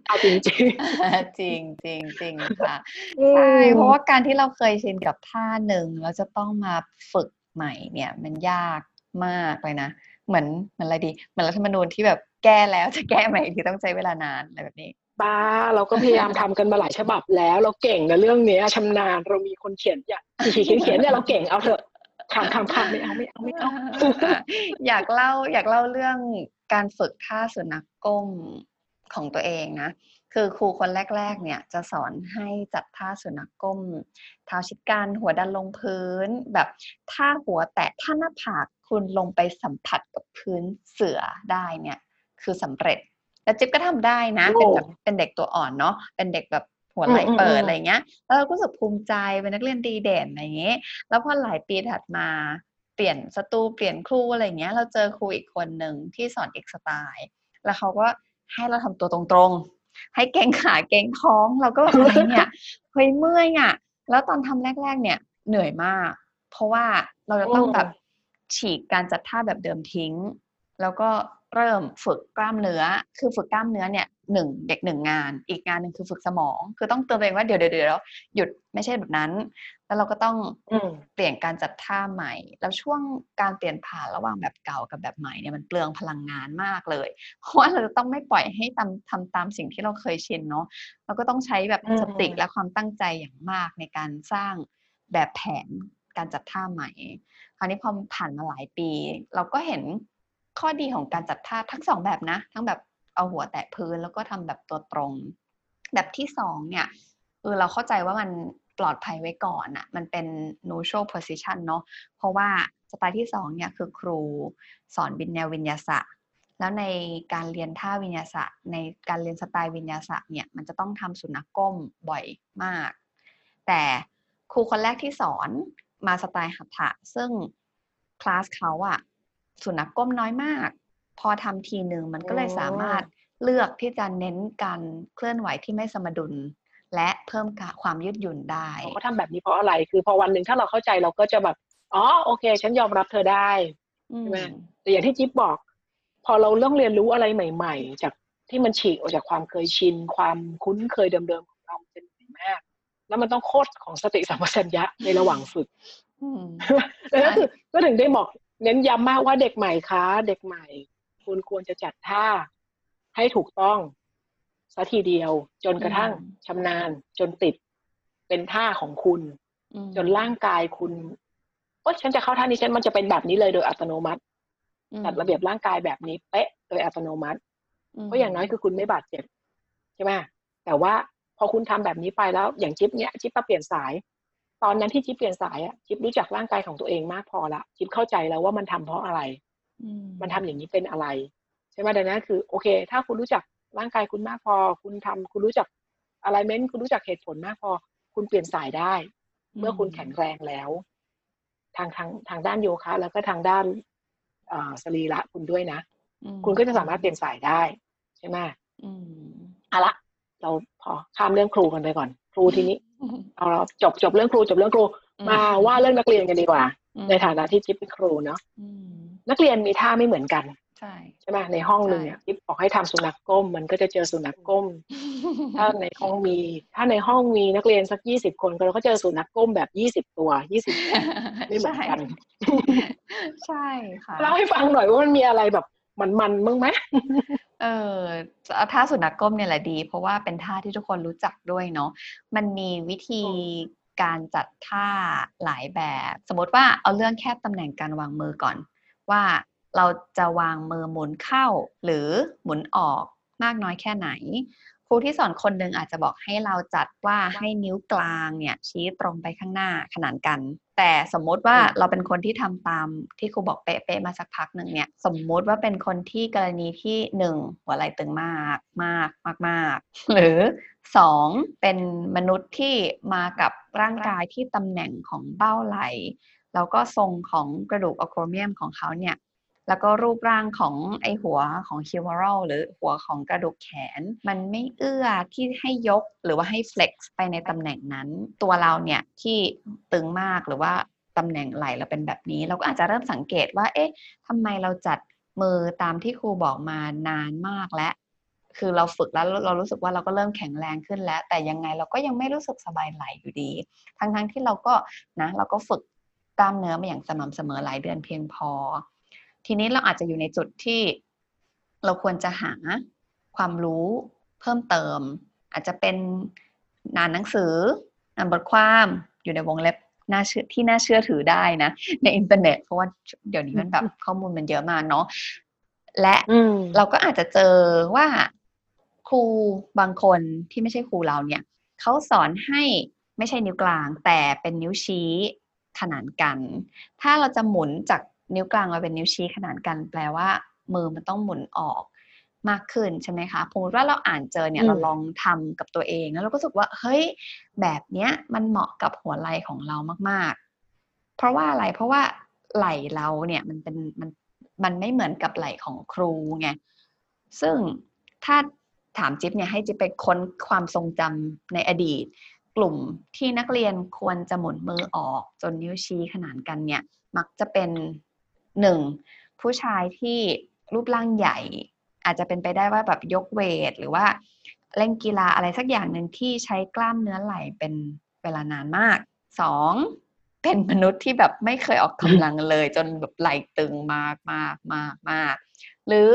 เอาจริงจริงจริงจริงจริงค่ะใช่เพราะว่าการที่เราเคยชินกับท่าหนึ่งแล้วจะต้องมาฝึกใหม่เนี่ยมันยากมากเลยนะเหมือนเหมือนอะไรดีเหมือนรัฐธรรมนูญที่แบบแก้แล้วจะแก้ใหม่อีกทีต้องใช้เวลานานอะไรแบบนี้ป้าเราก็พยายามทำกันมาหลายฉบับแล้วเราเก่งในเรื่องนี้ชำนาญเรามีคนเขียนอย่างเขียนเขียนเนี่ยเราเก่งเอาเถอะทำทำทำไม่เอาไม่เอาไม่เอาอยากเล่าอยากเล่าเรื่องการฝึกท่าสุนัขก้มของตัวเองนะคือครูคนแรกๆเนี่ยจะสอนให้จัดท่าสุนัขก้มเท้าชิดกันหัวดันลงพื้นแบบท่าหัวแตะท่าหน้าผากคุณลงไปสัมผัสกับพื้นเสื่อได้เนี่ยคือสำเร็จแล้วจิ๊บก็ทำได้นะ oh. เป็นแบบเป็นเด็กตัวอ่อนเนาะเป็นเด็กแบบหัวไหล่เปิด อ, อะไรเงี้ยแล้วเราก็รู้สึกภูมิใจเป็นนักเรียนดีเด่นอะไรเงี้ยแล้วพอหลายปีถัดมาเปลี่ยนสตูเปลี่ยนครูอะไรเงี้ยเราเจอครูอีกคนหนึ่งที่สอนอีกสไตล์แล้วเขาก็ให้เราทำตัวตรงๆให้เกรงขาเกรงท้องเราก็อะไรเนี่ยเฮ้ยเมื่อยอ่ะแล้วตอนทำแรกๆเนี่ยเหนื่อยมากเพราะว่าเราจะต้องแบบฉีกการจัดท่าแบบเดิมทิ้งแล้วก็เริ่มฝึกกล้ามเนื้อคือฝึกกล้ามเนื้อเนี่ยหนึ่งเด็กหนึ่งงานอีกงานหนึ่งคือฝึกสมองคือต้องเตือนตัวเองว่าเดี๋ยวเดี๋ยวเดี๋ยวหยุดไม่ใช่แบบนั้นแล้วเราก็ต้องเปลี่ยนการจัดท่าใหม่แล้วช่วงการเปลี่ยนผ่านระหว่างแบบเก่ากับแบบใหม่เนี่ยมันเปลืองพลังงานมากเลยเพราะว่าเราจะต้องไม่ปล่อยให้ทำทำตามสิ่งที่เราเคยชินเนาะเราก็ต้องใช้แบบสติและความตั้งใจอย่างมากในการสร้างแบบแผนการจัดท่าใหม่คราวนี้พอผ่านมาหลายปีเราก็เห็นข้อดีของการจัดท่าทั้งสองแบบนะทั้งแบบเอาหัวแตะพื้นแล้วก็ทำแบบตัวตรงแบบที่สองเนี่ยเออเราเข้าใจว่ามันปลอดภัยไว้ก่อนอ่ะมันเป็น neutral position เนาะเพราะว่าสไตล์ที่สองเนี่ยคือครูสอนวินแนววินยาสะแล้วในการเรียนท่าวินยาสะในการเรียนสไตล์วินยาสะเนี่ยมันจะต้องทำสุนัขก้มบ่อยมากแต่ครูคนแรกที่สอนมาสไตล์หัตถะซึ่งคลาสเขาอ่ะสุนัขก้มน้อยมากพอทำทีนึงมันก็เลยสามารถเลือกที่จะเน้นการเคลื่อนไหวที่ไม่สมดุลและเพิ่มความยืดหยุ่นได้เราก็ทำแบบนี้เพราะอะไรคือพอวันหนึ่งถ้าเราเข้าใจเราก็จะแบบอ๋อโอเคฉันยอมรับเธอได้ใช่ไหมแต่อย่างที่จิ๊บบอกพอเราเริ่มเรียนรู้อะไรใหม่ๆจากที่มันฉีกออกจากความเคยชินความคุ้นเคยเดิมๆของเราเป็นอย่างมากแล้วมันต้องโคตรของสติสัมปชัญญะในระหว่างฝึกแล้วก็คือก็ถึงได้บอกเน้นย้ำมากว่าเด็กใหม่คะเด็กใหม่คุณควรจะจัดท่าให้ถูกต้องซะทีเดียวจนกระทั่งชำนาญจนติดเป็นท่าของคุณจนร่างกายคุณโอ๊ยฉันจะเข้าท่านี้ฉันมันจะเป็นแบบนี้เลยโดยอัตโนมัติจัดระเบียบร่างกายแบบนี้เป๊ะโดยอัตโนมัติเพราะอย่างน้อยคือคุณไม่บาดเจ็บใช่ไหมแต่ว่าพอคุณทำแบบนี้ไปแล้วอย่างจิ๊บเนี้ยจิ๊บมาเปลี่ยนสายตอนนั้นที่จิ๊บเปลี่ยนสายอ่ะจิ๊บรู้จักร่างกายของตัวเองมากพอละจิ๊บเข้าใจแล้วว่ามันทำเพราะอะไรมันทำอย่างนี้เป็นอะไรใช่ไหมดังนั้นคือโอเคถ้าคุณรู้จักร่างกายคุณมากพอคุณทำคุณรู้จักอะไรเม้นคุณรู้จักเหตุผลมากพอคุณเปลี่ยนสายได้เมื่อคุณแข็งแรงแล้วทางทางทางด้านโยคะแล้วก็ทางด้านสรีระคุณด้วยนะคุณก็จะสามารถเปลี่ยนสายได้ใช่ไหมอ่ะละเราพอข้ามเรื่องครูกันไปก่อนครูทีนี้เอาเราจบจบเรื่องครูจบเรื่องครูมาว่าเรื่องนักเรียนกันดีกว่าในฐานะที่จิ๊บเป็นครูเนาะนักเรียนมีท่าไม่เหมือนกันใช่ใช่ไหมในห้องหนึ่งเนี่ยจิ๊บบอกให้ทำสุนัขก้มมันก็จะเจอสุนัขก้มถ้าในห้องมีถ้าในห้องมีนักเรียนสักยี่สิบคนเราก็เจอสุนัขก้มแบบยี่สิบตัวยี่สิบไม่เหมือนกันใช่ค่ะเล่าให้ฟังหน่อยว่ามันมีอะไรแบบมันมันมั้งไหมเออท่าสุนัขก้มเนี่ยแหละดีเพราะว่าเป็นท่าที่ทุกคนรู้จักด้วยเนาะมันมีวิธี การจัดท่าหลายแบบสมมติว่าเอาเรื่องแค่ตำแหน่งการวางมือก่อนว่าเราจะวางมือหมุนเข้าหรือหมุนออกมากน้อยแค่ไหนครูที่สอนคนนึงอาจจะบอกให้เราจัดว่าให้นิ้วกลางเนี่ยชี้ตรงไปข้างหน้าขนานกันแต่สมมติว่าเราเป็นคนที่ทำตามที่ครูบอกเป๊ะๆมาสักพักหนึ่งเนี่ยสมมติว่าเป็นคนที่กรณีที่หนึ่งหัวไหล่ตึงมากมากมากมากหรือสองเป็นมนุษย์ที่มากับร่างกายที่ตำแหน่งของเบ้าไหล่แล้วก็ทรงของกระดูกอะโครเมียมของเขาเนี่ยแล้วก็รูปร่างของไอหัวของ humeral หรือหัวของกระดูกแขนมันไม่เอื้อที่ให้ยกหรือว่าให้ flex ไปในตำแหน่งนั้นตัวเราเนี่ยที่ตึงมากหรือว่าตำแหน่งไหล่เราเป็นแบบนี้เราก็อาจจะเริ่มสังเกตว่าเอ๊ะทำไมเราจัดมือตามที่ครูบอกมานานมากแล้วคือเราฝึกแล้วเรารู้สึกว่าเราก็เริ่มแข็งแรงขึ้นแล้วแต่ยังไงเราก็ยังไม่รู้สึกสบายไหล่อยู่ดีทั้งๆที่เราก็นะเราก็ฝึกกล้ามเนื้อมาอย่างสม่ำเสมอหลายเดือนเพียงพอทีนี้เราอาจจะอยู่ในจุดที่เราควรจะหาความรู้เพิ่มเติมอาจจะเป็นอ่านหนังสืออ่านบทความอยู่ในวงเล็บน่าเชื่อที่น่าเชื่อถือได้นะในอินเทอร์เน็ตเพราะว่าเดี๋ยวนี้มันแบบข้อมูลมันเยอะมากเนาะและเราก็อาจจะเจอว่าครูบางคนที่ไม่ใช่ครูเราเนี่ยเขาสอนให้ไม่ใช่นิ้วกลางแต่เป็นนิ้วชี้ขนานกันถ้าเราจะหมุนจากนิ้วกลางมาเป็นนิ้วชี้ขนานกันแปลว่ามือมันต้องหมุนออกมากขึ้นใช่ไหมคะสมมติว่าเราอ่านเจอเนี่ยเราลองทำกับตัวเองแล้วเราก็รู้สึกว่าเฮ้ยแบบเนี้ยมันเหมาะกับหัวไหล่ของเรามากๆเพราะว่าอะไรเพราะว่าไหล่เราเนี่ยมันเป็นมันมันไม่เหมือนกับไหล่ของครูไงซึ่งถ้าถามจิ๊บเนี่ยให้จิ๊บไปค้นความทรงจำในอดีตกลุ่มที่นักเรียนควรจะหมุนมือออกจนนิ้วชี้ขนานกันเนี่ยมักจะเป็นหนึ่งผู้ชายที่รูปร่างใหญ่อาจจะเป็นไปได้ว่าแบบยกเวทหรือว่าเล่นกีฬาอะไรสักอย่างหนึ่งที่ใช้กล้ามเนื้อไหล่เป็นเวลานานมากสองเป็นมนุษย์ที่แบบไม่เคยออกกำลังเลยจนแบบไหล่ตึงมากมากมากมากหรือ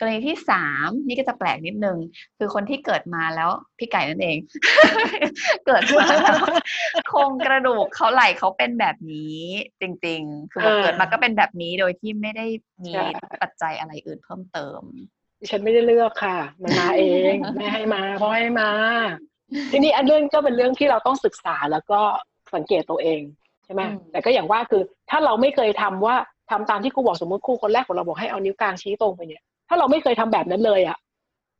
กรณีที่สามนี่ก็จะแปลกนิดนึงคือคนที่เกิดมาแล้วพี่ไก่นั่นเอง เกิดมาแล้วโครงกระดูกเขาไหล่เขาเป็นแบบนี้จริงๆคือเกิดมาก็เป็นแบบนี้โดยที่ไม่ได้มีปัจจัยอะไรอื่นเพิ่มเติมฉันไม่ได้เลือกค่ะมันมาเองไม่ให้มาเพราะให้มาทีนี้อันเรื่องก็เป็นเรื่องที่เราต้องศึกษาแล้วก็สังเกตตัวเองใช่ไหมแต่ก็อย่างว่าคือถ้าเราไม่เคยทำว่าทำตามที่ครูบอกสมมติครูคนแรกของเราบอกให้เอานิ้วกลางชี้ตรงไปเนี่ยถ้าเราไม่เคยทำแบบนั้นเลยอ่ะ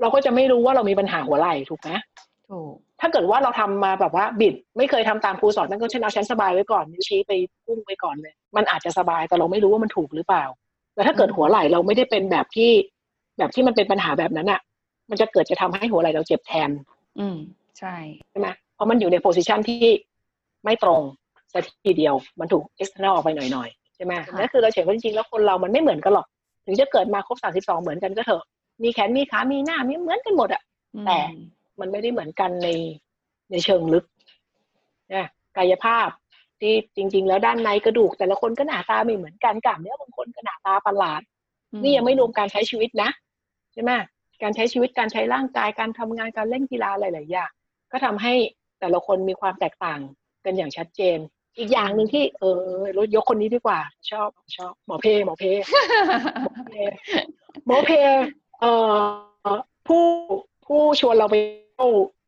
เราก็จะไม่รู้ว่าเรามีปัญหาหัวไหล่ถูกไหมถูกถ้าเกิดว่าเราทำมาแบบว่าบิดไม่เคยทำตามครูสอนนั่นก็ฉันเอาฉันสบายไว้ก่อนนิ้วชี้ไปพุ่งไปก่อนเลยมันอาจจะสบายแต่เราไม่รู้ว่ามันถูกหรือเปล่าแล้วถ้าเกิดหัวไหล่เราไม่ได้เป็นแบบที่แบบที่มันเป็นปัญหาแบบนั้นอ่ะมันจะเกิดจะทำให้หัวไหล่เราเจ็บแทนอืมใช่ใช่ไหมเพราะมันอยู่ในโพสิชันที่ไม่ตรงสักทีเดียวมันถูกเอ็กซ์เทอร์นอลออกไปหน่อยๆใช่ไหมนั่นคือเราเห็นว่าจริงๆแล้วคนเรามันไม่เหมือนกันหรอกถึงจะเกิดมาครบสามสิบสองเหมือนกันก็เถอะมีแขนมีขามีหน้ามีเหมือนกันหมดอ่ะแต่มันไม่ได้เหมือนกันในในเชิงลึกนะกายภาพที่จริงๆแล้วด้านในกระดูกแต่ละคนก็หน้าตาไม่เหมือนกันกล้ามเนื้อบางคนก็หน้าตาประหลาดนี่ยังไม่รวมการใช้ชีวิตนะใช่ไหมการใช้ชีวิตการใช้ร่างกายการทำงานการเล่นกีฬาหลายๆอย่างก็ทำให้แต่ละคนมีความแตกต่างกันอย่างชัดเจนอีกอย่างหนึ่งที่เออรถยกคนนี้ดีกว่าชอบชอบหมอเพหมอเพหมอเพเอ่อผู้ผู้ชวนเราไป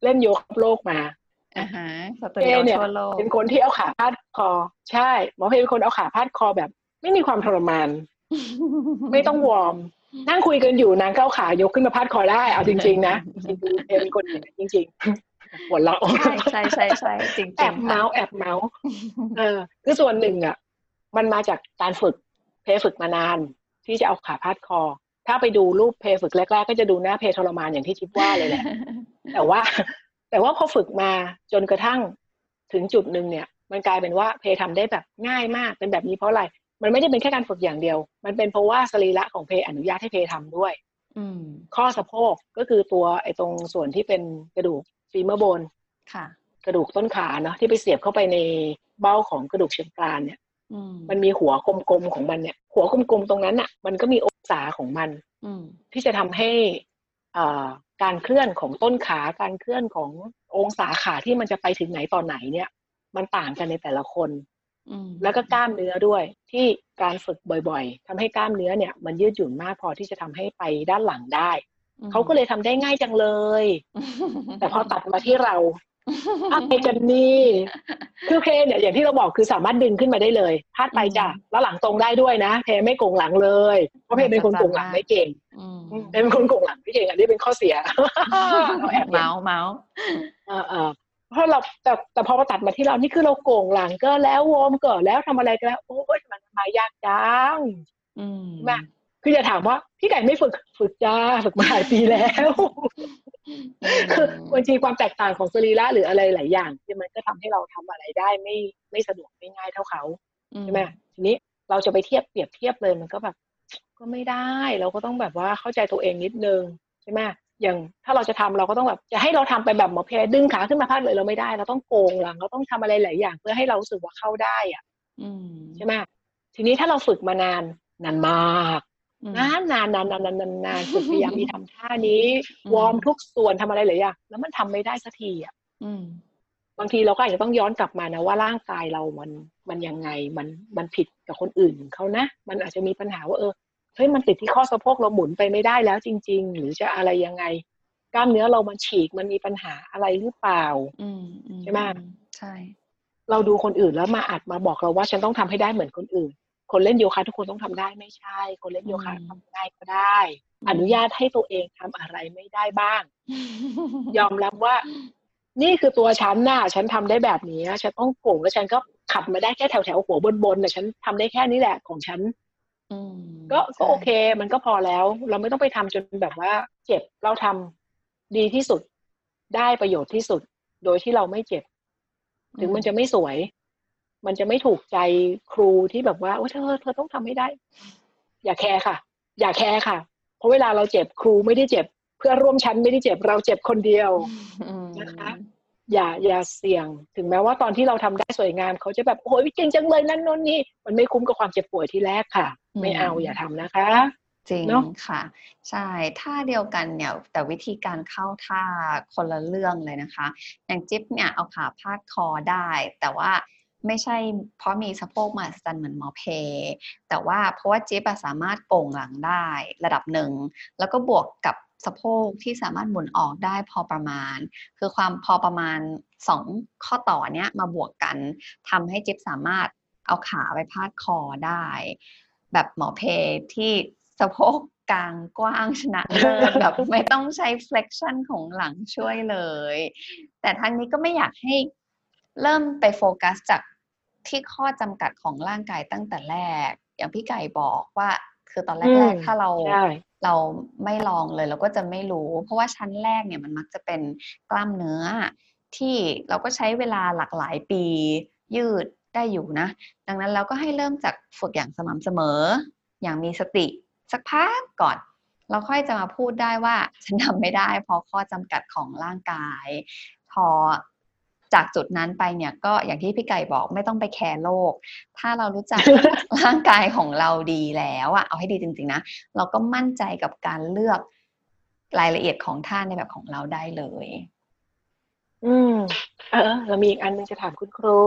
เล่นโยคะโลกมาอ่าฮะเพเนี่ยเป็นคนที่เอาขาพาดคอใช่หมอเพเป็นคนเอาขาพาดคอแบบไม่มีความทรมานไม่ต้องวอร์มนั่งคุยกันอยู่นางก็เอาขายกขึ้นมาพาดคอได้เอาจริงๆนะเพเป็นคนจริงๆหัวเราะใช่ใช่ใช่จริงๆแอบเมาส์แอบเมาส์เออคือส่วนหนึ่งอ่ะมันมาจากการฝึกเพฝึกมานานที่จะเอาขาพาดคอถ้าไปดูรูปเพฝึกแรกๆก็จะดูหน้าเพทรมานอย่างที่จิ๊บว่าเลยแหละแต่ว่าแต่ว่าพอฝึกมาจนกระทั่งถึงจุดหนึ่งเนี่ยมันกลายเป็นว่าเพทำได้แบบง่ายมากเป็นแบบนี้เพราะอะไรมันไม่ได้เป็นแค่การฝึกอย่างเดียวมันเป็นเพราะว่าสรีระของเพอนุญาตให้เพทำด้วยข้อสะโพกก็คือตัวไอ้ตรงส่วนที่เป็นกระดูกฟีเมอร์โบนกระดูกต้นขาเนาะที่ไปเสียบเข้าไปในเบ้าของกระดูกเชิงกรานเนี่ย ม, มันมีหัวกลมๆของมันเนี่ยหัวกลมๆตรงนั้นอ่ะมันก็มีองศาของมันที่จะทำให้อ่าการเคลื่อนของต้นขาการเคลื่อนขององศาขาที่มันจะไปถึงไหนตอนไหนเนี่ย มันต่างกันในแต่ละคนแล้วก็กล้ามเนื้อด้วยที่การฝึกบ่อยๆทำให้กล้ามเนื้อเนี่ยมันยืดหยุ่นมากพอที่จะทำให้ไปด้านหลังได้เขาก็เลยทำได้ง่ายจังเลยแต่พอตัดมาที่เราอะไรกันนี่คือเพลเนี่ยอย่างที่เราบอกคือสามารถดึงขึ้นมาได้เลยพาดไปจ้ะแล้วหลังตรงได้ด้วยนะเพลไม่โก่งหลังเลยเพราะเพลเป็นคนโก่งหลังไม่เก่งเป็นคนโก่งหลังไม่เก่งอันนี้เป็นข้อเสียแอบเมาเมาเออเออเพราะเราแต่แต่พอมาตัดมาที่เรานี่คือเราโก่งหลังก็แล้ววอร์มก็แล้วทำอะไรก็แล้วโอ้ยมันมายากจังมากคืออย่าถามว่าพี่ไก่ไม่ฝึกฝึกจ้าฝึกมาหลายปีแล้วบางทีความแตกต่างของสรีระหรืออะไรหลายอย่างที่มันก็ทำให้เราทำอะไรได้ไม่ไม่สะดวกไม่ง่ายเท่าเขาใช่ไหมทีนี้เราจะไปเทียบเปรียบเทียบเลยมันก็แบบก็ไม่ได้เราก็ต้องแบบว่าเข้าใจตัวเองนิดนึงใช่ไหมอย่างถ้าเราจะทำเราก็ต้องแบบจะให้เราทำไปแบบหมอเพลดึงขาขึ้นมาพาดเลยเราไม่ได้เราต้องโกงหลังเราต้องทำอะไรหลายอย่างเพื่อให้เรารู้สึกว่าเข้าได้อ่ะใช่ไหมทีนี้ถ้าเราฝึกมานานนานมากนานนานนานนานนานนานฝึกพยายามมีทำท่านี้วอร์มทุกส่วนทำอะไรหลายอย่างแล้วมันทำไม่ได้สักทีอ่ะบางทีเราก็อาจจะต้องย้อนกลับมานะว่าร่างกายเรามันมันยังไงมันมันผิดกับคนอื่นเขานะมันอาจจะมีปัญหาว่าเออเฮ้ยมันติดที่ข้อสะโพกเราหมุนไปไม่ได้แล้วจริงๆหรือจะอะไรยังไงกล้ามเนื้อเรามันฉีกมันมีปัญหาอะไรหรือเปล่าใช่ไหมใช่เราดูคนอื่นแล้วมาอัดมาบอกเราว่าฉันต้องทำให้ได้เหมือนคนอื่นคนเล่นโยคะทุกคนต้องทำได้ไม่ใช่คนเล่นโยคะทำได้ก็ได้อนุญาตให้ตัวเองทำอะไรไม่ได้บ้าง ยอมรับว่านี่คือตัวฉันน่ะฉันทำได้แบบนี้ฉันต้องโก่งแล้วฉันก็ขับมาได้แค่แถวแถวหัวบนๆแต่ฉันทำได้แค่นี้แหละของฉันก็ก็โอเคมันก็พอแล้วเราไม่ต้องไปทำจนแบบว่าเจ็บเราทำดีที่สุดได้ประโยชน์ที่สุดโดยที่เราไม่เจ็บถึงมันจะไม่สวยมันจะไม่ถูกใจครูที่แบบว่าโอ้เธอเธอต้องทำให้ได้อย่าแคร์ค่ะอย่าแคร์ค่ะเพราะเวลาเราเจ็บครูไม่ได้เจ็บเพื่อนร่วมชั้นไม่ได้เจ็บเราเจ็บคนเดียวนะคะอย่าอย่าเสี่ยงถึงแม้ว่าตอนที่เราทำได้สวยงามเขาจะแบบโอ้ยเก่งจังเลยนั่นนู่นนี่มันไม่คุ้มกับความเจ็บปวดที่แรกค่ะไม่เอาอย่าทำนะคะจริง no? ค่ะใช่ท่าเดียวกันเนี่ยแต่วิธีการเข้าท่าคนละเรื่องเลยนะคะอย่างจิ๊บเนี่ยเอาขาพาดคอได้แต่ว่าไม่ใช่เพราะมีสะโพกมหัศจรรย์เหมือนหมอเพแต่ว่าเพราะว่าจิ๊บสามารถโก่งหลังได้ระดับหนึ่งแล้วก็บวกกับสะโพกที่สามารถหมุนออกได้พอประมาณคือความพอประมาณสองข้อต่อเนี้ยมาบวกกันทำให้จิ๊บสามารถเอาขาไปพาดคอได้แบบหมอเพที่สะโพกกลางกว้างชนะเลิศ แบบไม่ต้องใช้ flexion ของหลังช่วยเลยแต่ทางนี้ก็ไม่อยากให้เริ่มไปโฟกัสจากที่ข้อจำกัดของร่างกายตั้งแต่แรกอย่างพี่ไก่บอกว่าคือตอนแรกๆถ้าเราเราไม่ลองเลยเราก็จะไม่รู้เพราะว่าชั้นแรกเนี่ยมันมักจะเป็นกล้ามเนื้อที่เราก็ใช้เวลาหลากหลายปียืดได้อยู่นะดังนั้นเราก็ให้เริ่มจากฝึกอย่างสม่ำเสมออย่างมีสติสักพักก่อนเราค่อยจะมาพูดได้ว่าฉันทำไม่ได้เพราะข้อจำกัดของร่างกายพอจากจุดนั้นไปเนี่ยก็อย่างที่พี่ไก่บอกไม่ต้องไปแคร์โลกถ้าเรารู้จัก ร่างกายของเราดีแล้วอะเอาให้ดีจริงๆนะเราก็มั่นใจกับการเลือกรายละเอียดของท่าในแบบของเราได้เลยอืมเออเรามีอีกอันนึงจะถามคุณครู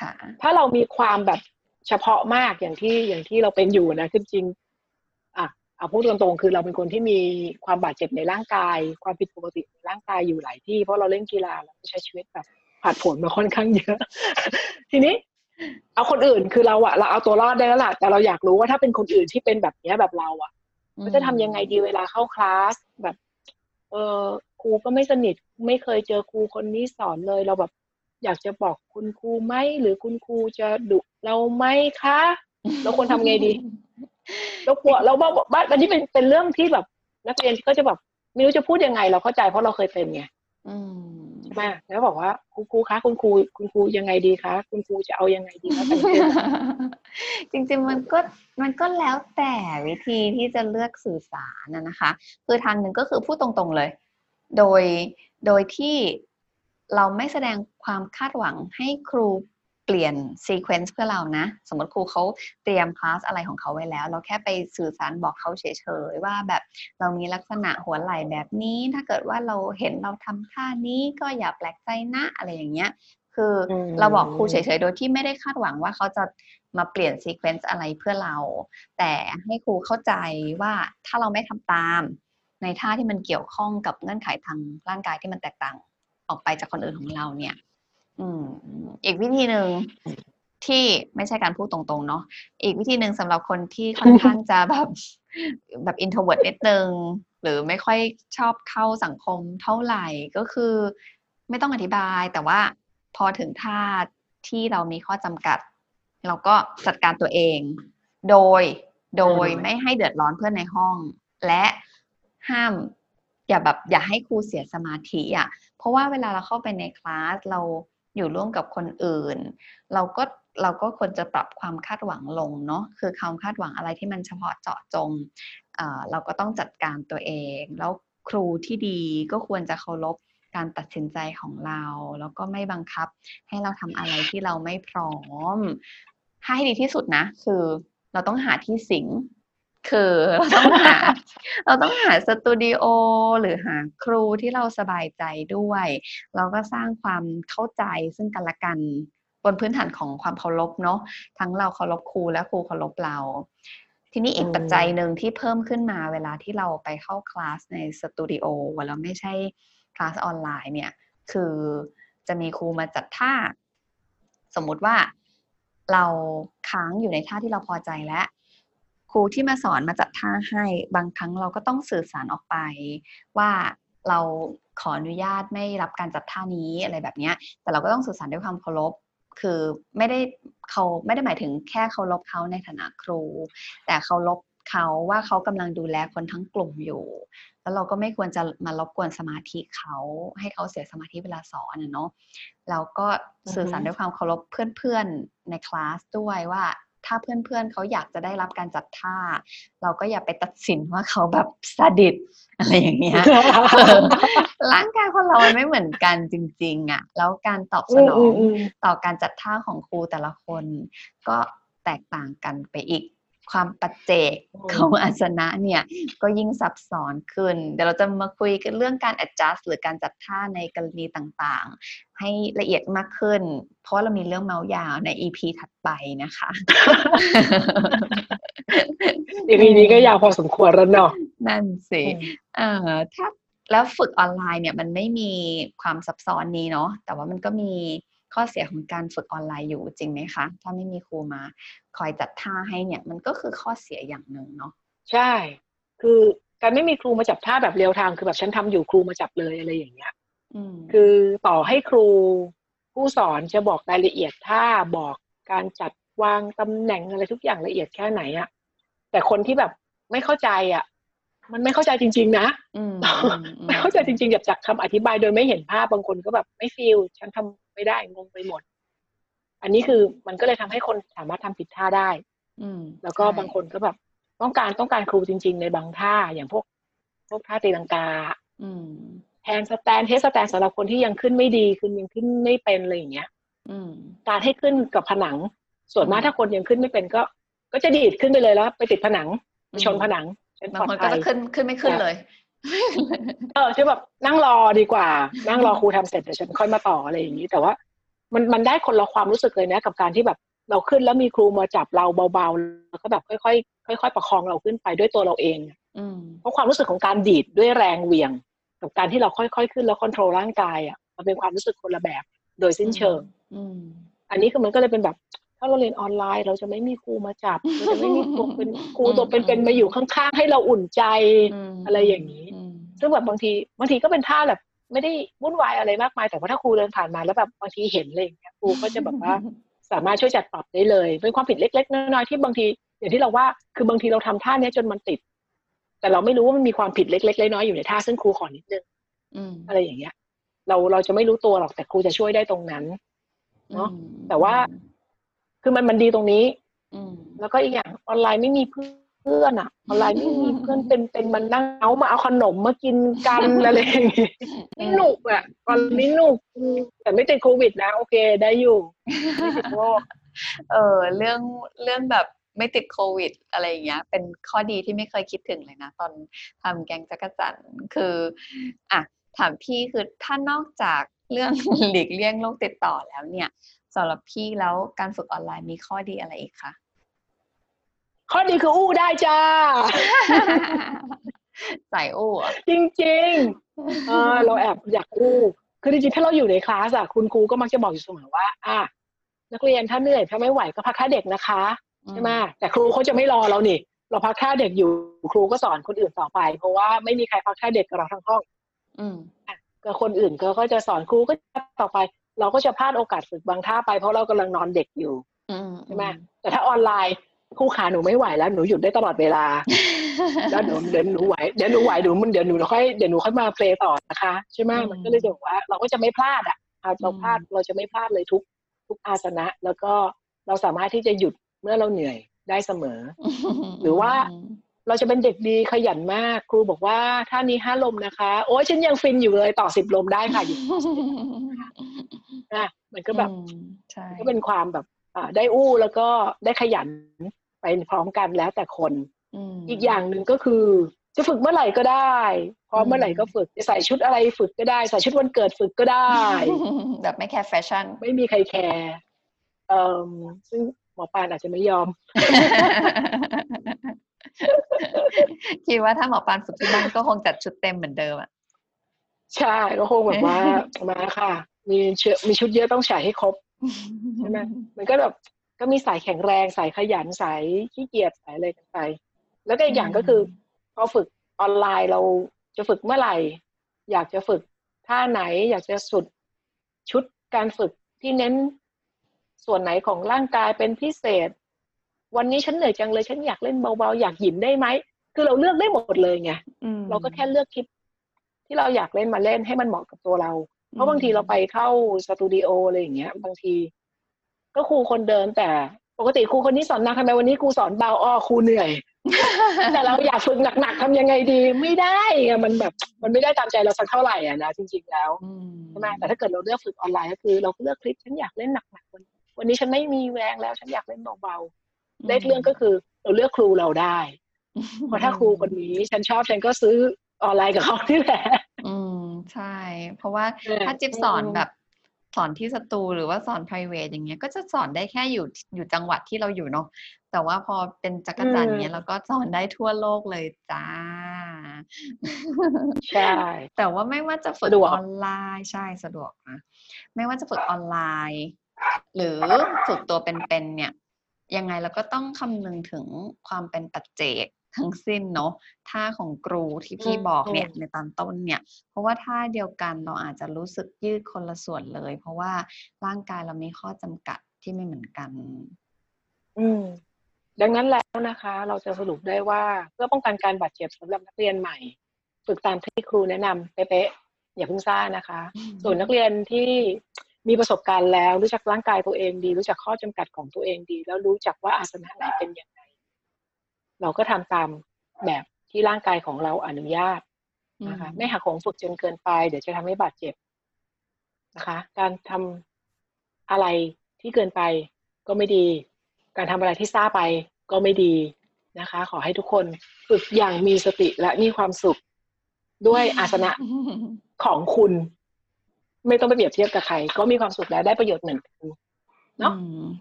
ค่ะถ้าเรามีความแบบเฉพาะมากอย่างที่อย่างที่เราเป็นอยู่นะคือจริงอ่ะเอาพูดตรงๆคือเราเป็นคนที่มีความบาดเจ็บในร่างกายความผิดปกติในร่างกายอยู่หลายที่เพราะเราเล่นกีฬาเราใช้ชีวิตแบบผัดผลมาค่อนข้างเยอะทีนี้เอาคนอื่นคือเราอะเราเอาตัวรอดได้แล้วล่ะแต่เราอยากรู้ว่าถ้าเป็นคนอื่นที่เป็นแบบเนี้ยแบบเราอะมันจะทำยังไงดีเวลาเข้าคลาสแบบเออครูก็ไม่สนิทไม่เคยเจอครูคนนี้สอนเลยเราแบบอยากจะบอกคุณครูไหมหรือคุณครูจะดุเราไหมคะเราควรทำไงดีเรากลัวเราบ้าบ้าอันนี้เป็นเป็นเรื่องที่แบบนักเรียนก็จะแบบไม่รู้จะพูดยังไงเราเข้าใจเพราะเราเคยเป็นไงใช่ไหมแล้วบอกว่าคุณครูคะคุณครูคุณครูยังไงดีคะคุณครูจะเอายังไงดีคะจริงๆมันก็มันก็แล้วแต่วิธีที่จะเลือกสื่อสารนะคะคือทางหนึ่งก็คือพูดตรงๆเลยโดยโดยที่เราไม่แสดงความคาดหวังให้ครูเปลี่ยนซีเควนซ์เพื่อเรานะสมมติครูเขาเตรียมคลาสอะไรของเขาไว้แล้วเราแค่ไปสื่อสารบอกเขาเฉยๆว่าแบบเรามีลักษณะหัวไหล่แบบนี้ถ้าเกิดว่าเราเห็นเราทำท่านี้ก็อย่าแปลกใจนะอะไรอย่างเงี้ย คือเราบอกครูเฉยๆโดยที่ไม่ได้คาดหวังว่าเขาจะมาเปลี่ยนซีเควนซ์อะไรเพื่อเราแต่ให้ครูเข้าใจว่าถ้าเราไม่ทำตามในท่าที่มันเกี่ยวข้องกับเงื่อนไขทางร่างกายที่มันแตกต่างออกไปจากคนอื่นของเราเนี่ยอืมอีกวิธีนึงที่ไม่ใช่การพูดตรงๆเนาะอีกวิธีนึงสำหรับคนที่ค่อนข้างจะแบบแบบอินโทรเวิร์ตนิดนึงหรือไม่ค่อยชอบเข้าสังคมเท่าไหร่ก็คือไม่ต้องอธิบายแต่ว่าพอถึงท่าที่เรามีข้อจำกัดเราก็จัดการตัวเองโดยโดยไม่ให้เดือดร้อนเพื่อนในห้องและห้ามอย่าแบบอย่าให้ครูเสียสมาธิอ่ะเพราะว่าเวลาเราเข้าไปในคลาสเราอยู่ร่วมกับคนอื่นเราก็เราก็ควรจะปรับความคาดหวังลงเนาะคือความคาดหวังอะไรที่มันเฉพาะเจาะจงเอ่อเราก็ต้องจัดการตัวเองแล้วครูที่ดีก็ควรจะเคารพการตัดสินใจของเราแล้วก็ไม่บังคับให้เราทำอะไรที่เราไม่พร้อมให้ดีที่สุดนะคือเราต้องหาที่สิงคือเราต้องหา เราต้องหาสตูดิโอหรือหาครูที่เราสบายใจด้วยเราก็สร้างความเข้าใจซึ่งกันและกันบนพื้นฐานของความเคารพเนาะทั้งเราเคารพครูและครูเคารพเราทีนี้อีกปัจจัยหนึ่งที่เพิ่มขึ้นมาเวลาที่เราไปเข้าคลาสในสตูดิโอแล้วไม่ใช่คลาสออนไลน์เนี่ยคือจะมีครูมาจัดท่าสมมุติว่าเราค้างอยู่ในท่าที่เราพอใจและครูที่มาสอนมาจัดท่าให้บางครั้งเราก็ต้องสื่อสารออกไปว่าเราขออนุญาตไม่รับการจัดท่านี้อะไรแบบนี้แต่เราก็ต้องสื่อสารด้วยความเคารพคือไม่ได้เขาไม่ได้หมายถึงแค่เคารพเขาในฐานะครูแต่เคารพเขาว่าเขากำลังดูแลคนทั้งกลุ่มอยู่แล้วเราก็ไม่ควรจะมารบกวนสมาธิเขาให้เขาเสียสมาธิเวลาสอนเนาะแล้วก็สื่อสารด้วยความเคารพเพื่อนๆในคลาสด้วยว่าถ้าเพื่อนๆเขาอยากจะได้รับการจัดท่าเราก็อย่าไปตัดสินว่าเขาแบบซาดิสอะไรอย่างเงี้ย ร่างกายคนเราไม่เหมือนกันจริงๆอ่ะแล้วการตอบสนองต่อการจัดท่าของครูแต่ละคนก็แตกต่างกันไปอีกความปัจเจกของอาสนะเนี่ยก็ยิ่งซับซ้อนขึ้นเดี๋ยวเราจะมาคุยกันเรื่องการ adjust หรือการจัดท่าในกรณีต่างๆให้ละเอียดมากขึ้นเพราะเรามีเรื่องเมาส์ยาวใน อี พี ถัดไปนะคะ อี พี นี้ก็ยาวพอสมควรแล้วเนาะนั่นสิเอ่อถ้าแล้วฝึกออนไลน์เนี่ยมันไม่มีความซับซ้อนนี้เนาะแต่ว่ามันก็มีข้อเสียของการฝึกออนไลน์อยู่จริงไหมคะถ้าไม่มีครูมาคอยจัดท่าให้เนี่ยมันก็คือข้อเสียอย่างหนึ่งเนาะใช่คือการไม่มีครูมาจับท่าแบบเรียลไทม์คือแบบฉันทำอยู่ครูมาจับเลยอะไรอย่างเงี้ยคือต่อให้ครูผู้สอนจะบอกรายละเอียดท่าบอกการจัดวางตำแหน่งอะไรทุกอย่างละเอียดแค่ไหนอะแต่คนที่แบบไม่เข้าใจอะมันไม่เข้าใจจริงๆนะไม่เข้าใจจริงๆจากคำอธิบายโดยไม่เห็นภาพบางคนก็แบบไม่ฟีลฉันทำไม่ได้งงไปหมดอันนี้คือมันก็เลยทำให้คนสามารถทำผิดท่าได้แล้วก็บางคนก็แบบต้องการต้องการครูจริงๆในบางท่าอย่างพวกพวกท่าตีลังกาแฮนด์สแตนด์เฮดสแตนด์สำหรับคนที่ยังขึ้นไม่ดีขึ้นยังขึ้นไม่เป็นอะไรอย่างเงี้ยการให้ขึ้นกับผนังส่วนมากถ้าคนยังขึ้นไม่เป็นก็ก็จะดีดขึ้นไปเลยแล้วไปติดผนังไปชนผนังบางคนก็จะขึ้นขึ้นไม่ขึ้นเลยเออฉันแบบนั่งรอดีกว่านั่งรอครูทำเสร็จเดี๋ยวฉันค่อยมาต่ออะไรอย่างนี้แต่ว่ามันมันได้คนละความรู้สึกเลยนะกับการที่แบบเราขึ้นแล้วมีครูมาจับเราเบาๆแล้วก็แบบค่อยๆค่อยๆประคองเราขึ้นไปด้วยตัวเราเองเพราะความรู้สึกของการดีดด้วยแรงเหวี่ยงกับการที่เราค่อยๆขึ้นแล้วควบคุมร่างกายอ่ะมันเป็นความรู้สึกคนละแบบโดยสิ้นเชิงอันนี้คือมันก็เลยเป็นแบบถ้าเราเรียนออนไลน์เราจะไม่มีครูมาจับเราจะไม่มีครูเป็นครูตัวเป็นๆมาอยู่ข้างๆให้เราอุ่นใจอะไรอย่างนี้ซึ่งแบบบางทีบางทีก็เป็นท่าแบบไม่ได้วุ่นวายอะไรมากมายแต่ว่าถ้าครูเดินผ่านมาแล้วแบบบางทีเห็นเลยครูก็จะแบบว่าสามารถช่วยจัดปรับได้เลยเป็นความผิดเล็กๆน้อยๆที่บางทีอย่างที่เราว่าคือบางทีเราทำท่านี้จนมันติดแต่เราไม่รู้ว่ามันมีความผิดเล็กๆน้อยๆอยู่ในท่าซึ่งครูขอนิดนึงอะไรอย่างเงี้ยเราเราจะไม่รู้ตัวหรอกแต่ครูจะช่วยได้ตรงนั้นเนาะแต่ว่าคือมันมันดีตรงนี้แล้วก็อีกอย่างออนไลน์ไม่มีเพื่อนอ่ะออนไลน์ไม่มีเพื่อนเป็นเป็นมันนั่งเอามาเอาขนมมากินกันอะไรอย่างงี้ไม่หนุกอ่ะออนไม่หนุกแต่ไม่ติดโควิดนะโอเคได้อยู่ไม่ติดโรคเออเรื่องเรื่องแบบไม่ติดโควิดอะไรอย่างเงี้ยเป็นข้อดีที่ไม่เคยคิดถึงเลยนะตอนทำแกงจักรจั่นคืออ่ะถามพี่คือถ้านอกจาก เรื่องหลีกเลี่ยงโรคติดต่อแล้วเนี่ยสำหรับพี่แล้วการฝึกออนไลน์มีข้อดีอะไรอีกคะข้อดีคืออู้ได้จ้า ใส่อู้อ่ะจริงๆ เออเราแอบอยากอู้คือจริงๆถ้าเราอยู่ในคลาสอ่ะคุณครูก็มักจะบอกอยู่เสมอว่าอ่ะนักเรียนถ้าเหนื่อยถ้าไม่ไหวก็พักค่าเด็กนะคะใช่ไหมแต่ครูเขาจะไม่รอเรานี่เราพักค่าเด็กอยู่ครูก็สอนคนอื่นต่อไปเพราะว่าไม่มีใครพักค่าเด็กกับเราทั้งห้องอืมอ่ะก็คนอื่นก็ก็จะสอนครูก็ต่อไปเราก็จะพลาดโอกาสฝึกบางท่าไปเพราะเรากำลังนอนเด็กอยู่ใช่ไหมแต่ถ้าออนไลน์ครูขาหนูไม่ไหวแล้วหนูหยุดได้ตลอดเวลาแล้วหนูเดี๋ยวหนูไหวเดี๋ยวหนูไหวหนูมันเดี๋ยวหนูค่อยเดี๋ยวหนูค่อยมาเพลย์ต่อนะคะใช่ไหมมันก็เลยจะบอกว่าเราก็จะไม่พลาดอ่ะเราพลาดเราจะไม่พลาดเลยทุกทุกอาสนะแล้วก็เราสามารถที่จะหยุดเมื่อเราเหนื่อยได้เสมอหรือว่าเราจะเป็นเด็กดีขยันมากครูบอกว่าท่านี้ห้าลมนะคะโอ้ยฉันยังฟินอยู่เลยต่อสิบลมได้ค่ะอยู่นะมันก็แบบก็เป็นความแบบได้อู้แล้วก็ได้ขยันไปพร้อมกันแล้วแต่คนอีกอย่างหนึ่งก็คือจะฝึกเมื่อไหร่ก็ได้พร้อมเมื่อไหร่ก็ฝึกจะใส่ชุดอะไรฝึกก็ได้ใส่ชุดวันเกิดฝึกก็ได้แบบไม่แคร์แฟชั่นไม่มีใครแคร์เอ่อซึ่งหมอปานอาจจะไม่ยอมคิดว่าถ้าหมอปานฝึกที่บ้านก็คงจัดชุดเต็มเหมือนเดิมอ่ะใช่ก็คงแบบว่ามาค่ะมีเชือมีชุดเยอะต้องใส่ให้ครบใช่ไหมมันก็แบบก็มีสายแข็งแรงสายขยันสายขี้เกียจสายอะไรกันไปแล้วก็อีกอย่างก็คือพอฝึกออนไลน์เราจะฝึกเมื่อไหร่อยากจะฝึกท่าไหนอยากจะสุดชุดการฝึกที่เน้นส่วนไหนของร่างกายเป็นพิเศษวันนี้ฉันเหนื่อยจังเลยฉันอยากเล่นเบาๆอยากหยินได้ไหมคือเราเลือกได้หมดเลยไงเราก็แค่เลือกคลิปที่เราอยากเล่นมาเล่นให้มันเหมาะกับตัวเราเพราะบางทีเราไปเข้าสตูดิโออะไรอย่างเงี้ยบางทีก็ครูคนเดิมแต่ปกติครูคนนี้สอนหนักทำไมวันนี้ครูสอนเบาอ้อครูเหนื่อย แต่เราอยากฝึกหนักๆทำยังไงดีไม่ได้มันแบบมันไม่ได้ตามใจเราสักเท่าไหร่อ่ะนะจริงๆแล้วใช่ไหมแต่ถ้าเกิดเราเลือกฝึกออนไลน์ก็คือเราเลือกคลิปฉันอยากเล่นหนักๆวันวันนี้ฉันไม่มีแรงแล้วฉันอยากเล่นเบาๆเล็กเรื่องก็คือเราเลือกครูเราได้เพราะถ้าครูคนนี้ฉันชอบฉันก็ซื้อออนไลน์กับเขาที่แหละอืมใช่เพราะว่าถ้าจิ๊บสอนแบบสอนที่สตูหรือว่าสอน private อย่างเงี้ยก็จะสอนได้แค่อยู่อยู่จังหวัดที่เราอยู่เนาะแต่ว่าพอเป็นจักรจันทร์เงี้ยเราก็สอนได้ทั่วโลกเลยจ้าใช่แต่ว่าไม่ว่าจะฝึกออนไลน์ใช่สะดวกนะไม่ว่าจะฝึกออนไลน์หรือฝึกตัวเป็นๆเนี่ยยังไงเราก็ต้องคำนึงถึงความเป็นปัจเจกทั้งสิ้นเนาะท่าของครูที่พี่บอกเนี่ยในตอนต้นเนี่ยเพราะว่าท่าเดียวกันเราอาจจะรู้สึกยืดคนละส่วนเลยเพราะว่าร่างกายเรามีข้อจำกัดที่ไม่เหมือนกันอืมดังนั้นแล้วนะคะเราจะสรุปได้ว่าเพื่อป้องกันการบาดเจ็บสำหรับนักเรียนใหม่ฝึกตามที่ครูแนะนำเป๊ะๆอย่าเพิ่งซ่านะคะส่วนนักเรียนที่มีประสบการณ์แล้วรู้จักร่างกายตัวเองดีรู้จักข้อจำกัดของตัวเองดีแล้วรู้จักว่าอาสนะไหนเป็นยังไงเราก็ทำตามแบบที่ร่างกายของเราอนุญาตนะคะไม่หักโหมฝึกจนเกินไปเดี๋ยวจะทำให้บาดเจ็บนะคะการทำอะไรที่เกินไปก็ไม่ดีการทำอะไรที่ซ่าไปก็ไม่ดีนะคะขอให้ทุกคนฝึกอย่างมีสติและมีความสุขด้วยอาสนะของคุณไม่ต้องไปเปรียบเทียบกับใครก็มีความสุขและได้ประโยชน์เหมือนกันเนาะ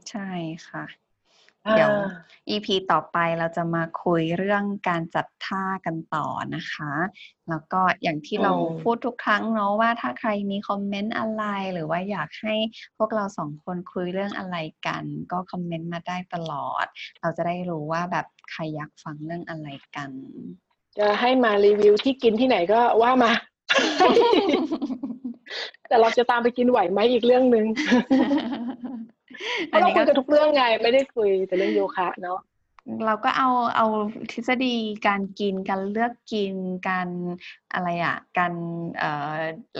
ใช่ค่ะเดี๋ยว อี พี ต่อไปเราจะมาคุยเรื่องการจัดท่ากันต่อนะคะแล้วก็อย่างที่เราพูดทุกครั้งเนาะว่าถ้าใครมีคอมเมนต์อะไรหรือว่าอยากให้พวกเราสองคนคุยเรื่องอะไรกันก็คอมเมนต์มาได้ตลอดเราจะได้รู้ว่าแบบใครอยากฟังเรื่องอะไรกันจะให้มารีวิวที่กินที่ไหนก็ว่ามา แต่เราจะตามไปกินไหวไหมอีกเรื่องนึงเพราะเราคุยกันทุกเรื่องไงไม่ได้คุยแต่เรื่องโยคะเนาะเราก็เอาเอาทฤษฎีการกินการเลือกกินการอะไรอ่ะการ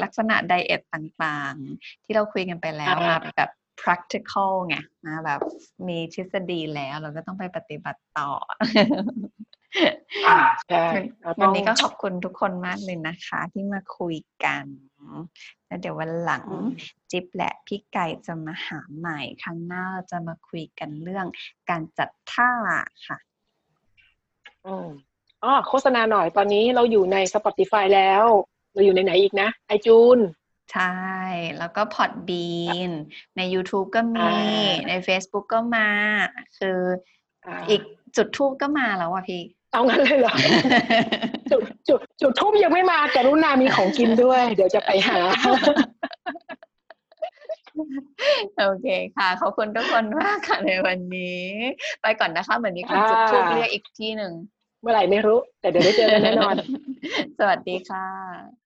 ลักษณะไดเอทต่างๆที่เราคุยกันไปแล้วมาแบบ practical ไงนะแบบมีทฤษฎีแล้วเราก็ต้องไปปฏิบัติต่อวันนี้ก็ขอบคุณทุกคนมากเลยนะคะที่มาคุยกันแล้วเดี๋ยววันหลังจิ๊บและพี่ไก่จะมาหาใหม่ครั้งหน้าเราจะมาคุยกันเรื่องการจัดท่าค่ะอ๋อโฆษณาหน่อยตอนนี้เราอยู่ใน Spotify แล้วเราอยู่ในไหนอีกนะ iTunes ใช่แล้วก็ Podbean ใน YouTube ก็มีใน Facebook ก็มาคืออีกจุดทูปก็มาแล้วอ่ะพี่เอางั้นเลยเหรอ จุดจุดจุดทูปยังไม่มากรุณามีของกินด้วยเดี๋ยวจะไปหา โอเคค่ะขอบคุณทุกคนมากค่ะในวันนี้ไปก่อนนะคะเหมือนมีคนจุดทูปเรียกอีกที่หนึ่งเมื่อไหร่ไม่รู้แต่เดี๋ยวได้เจอกันแน่นอน สวัสดีค่ะ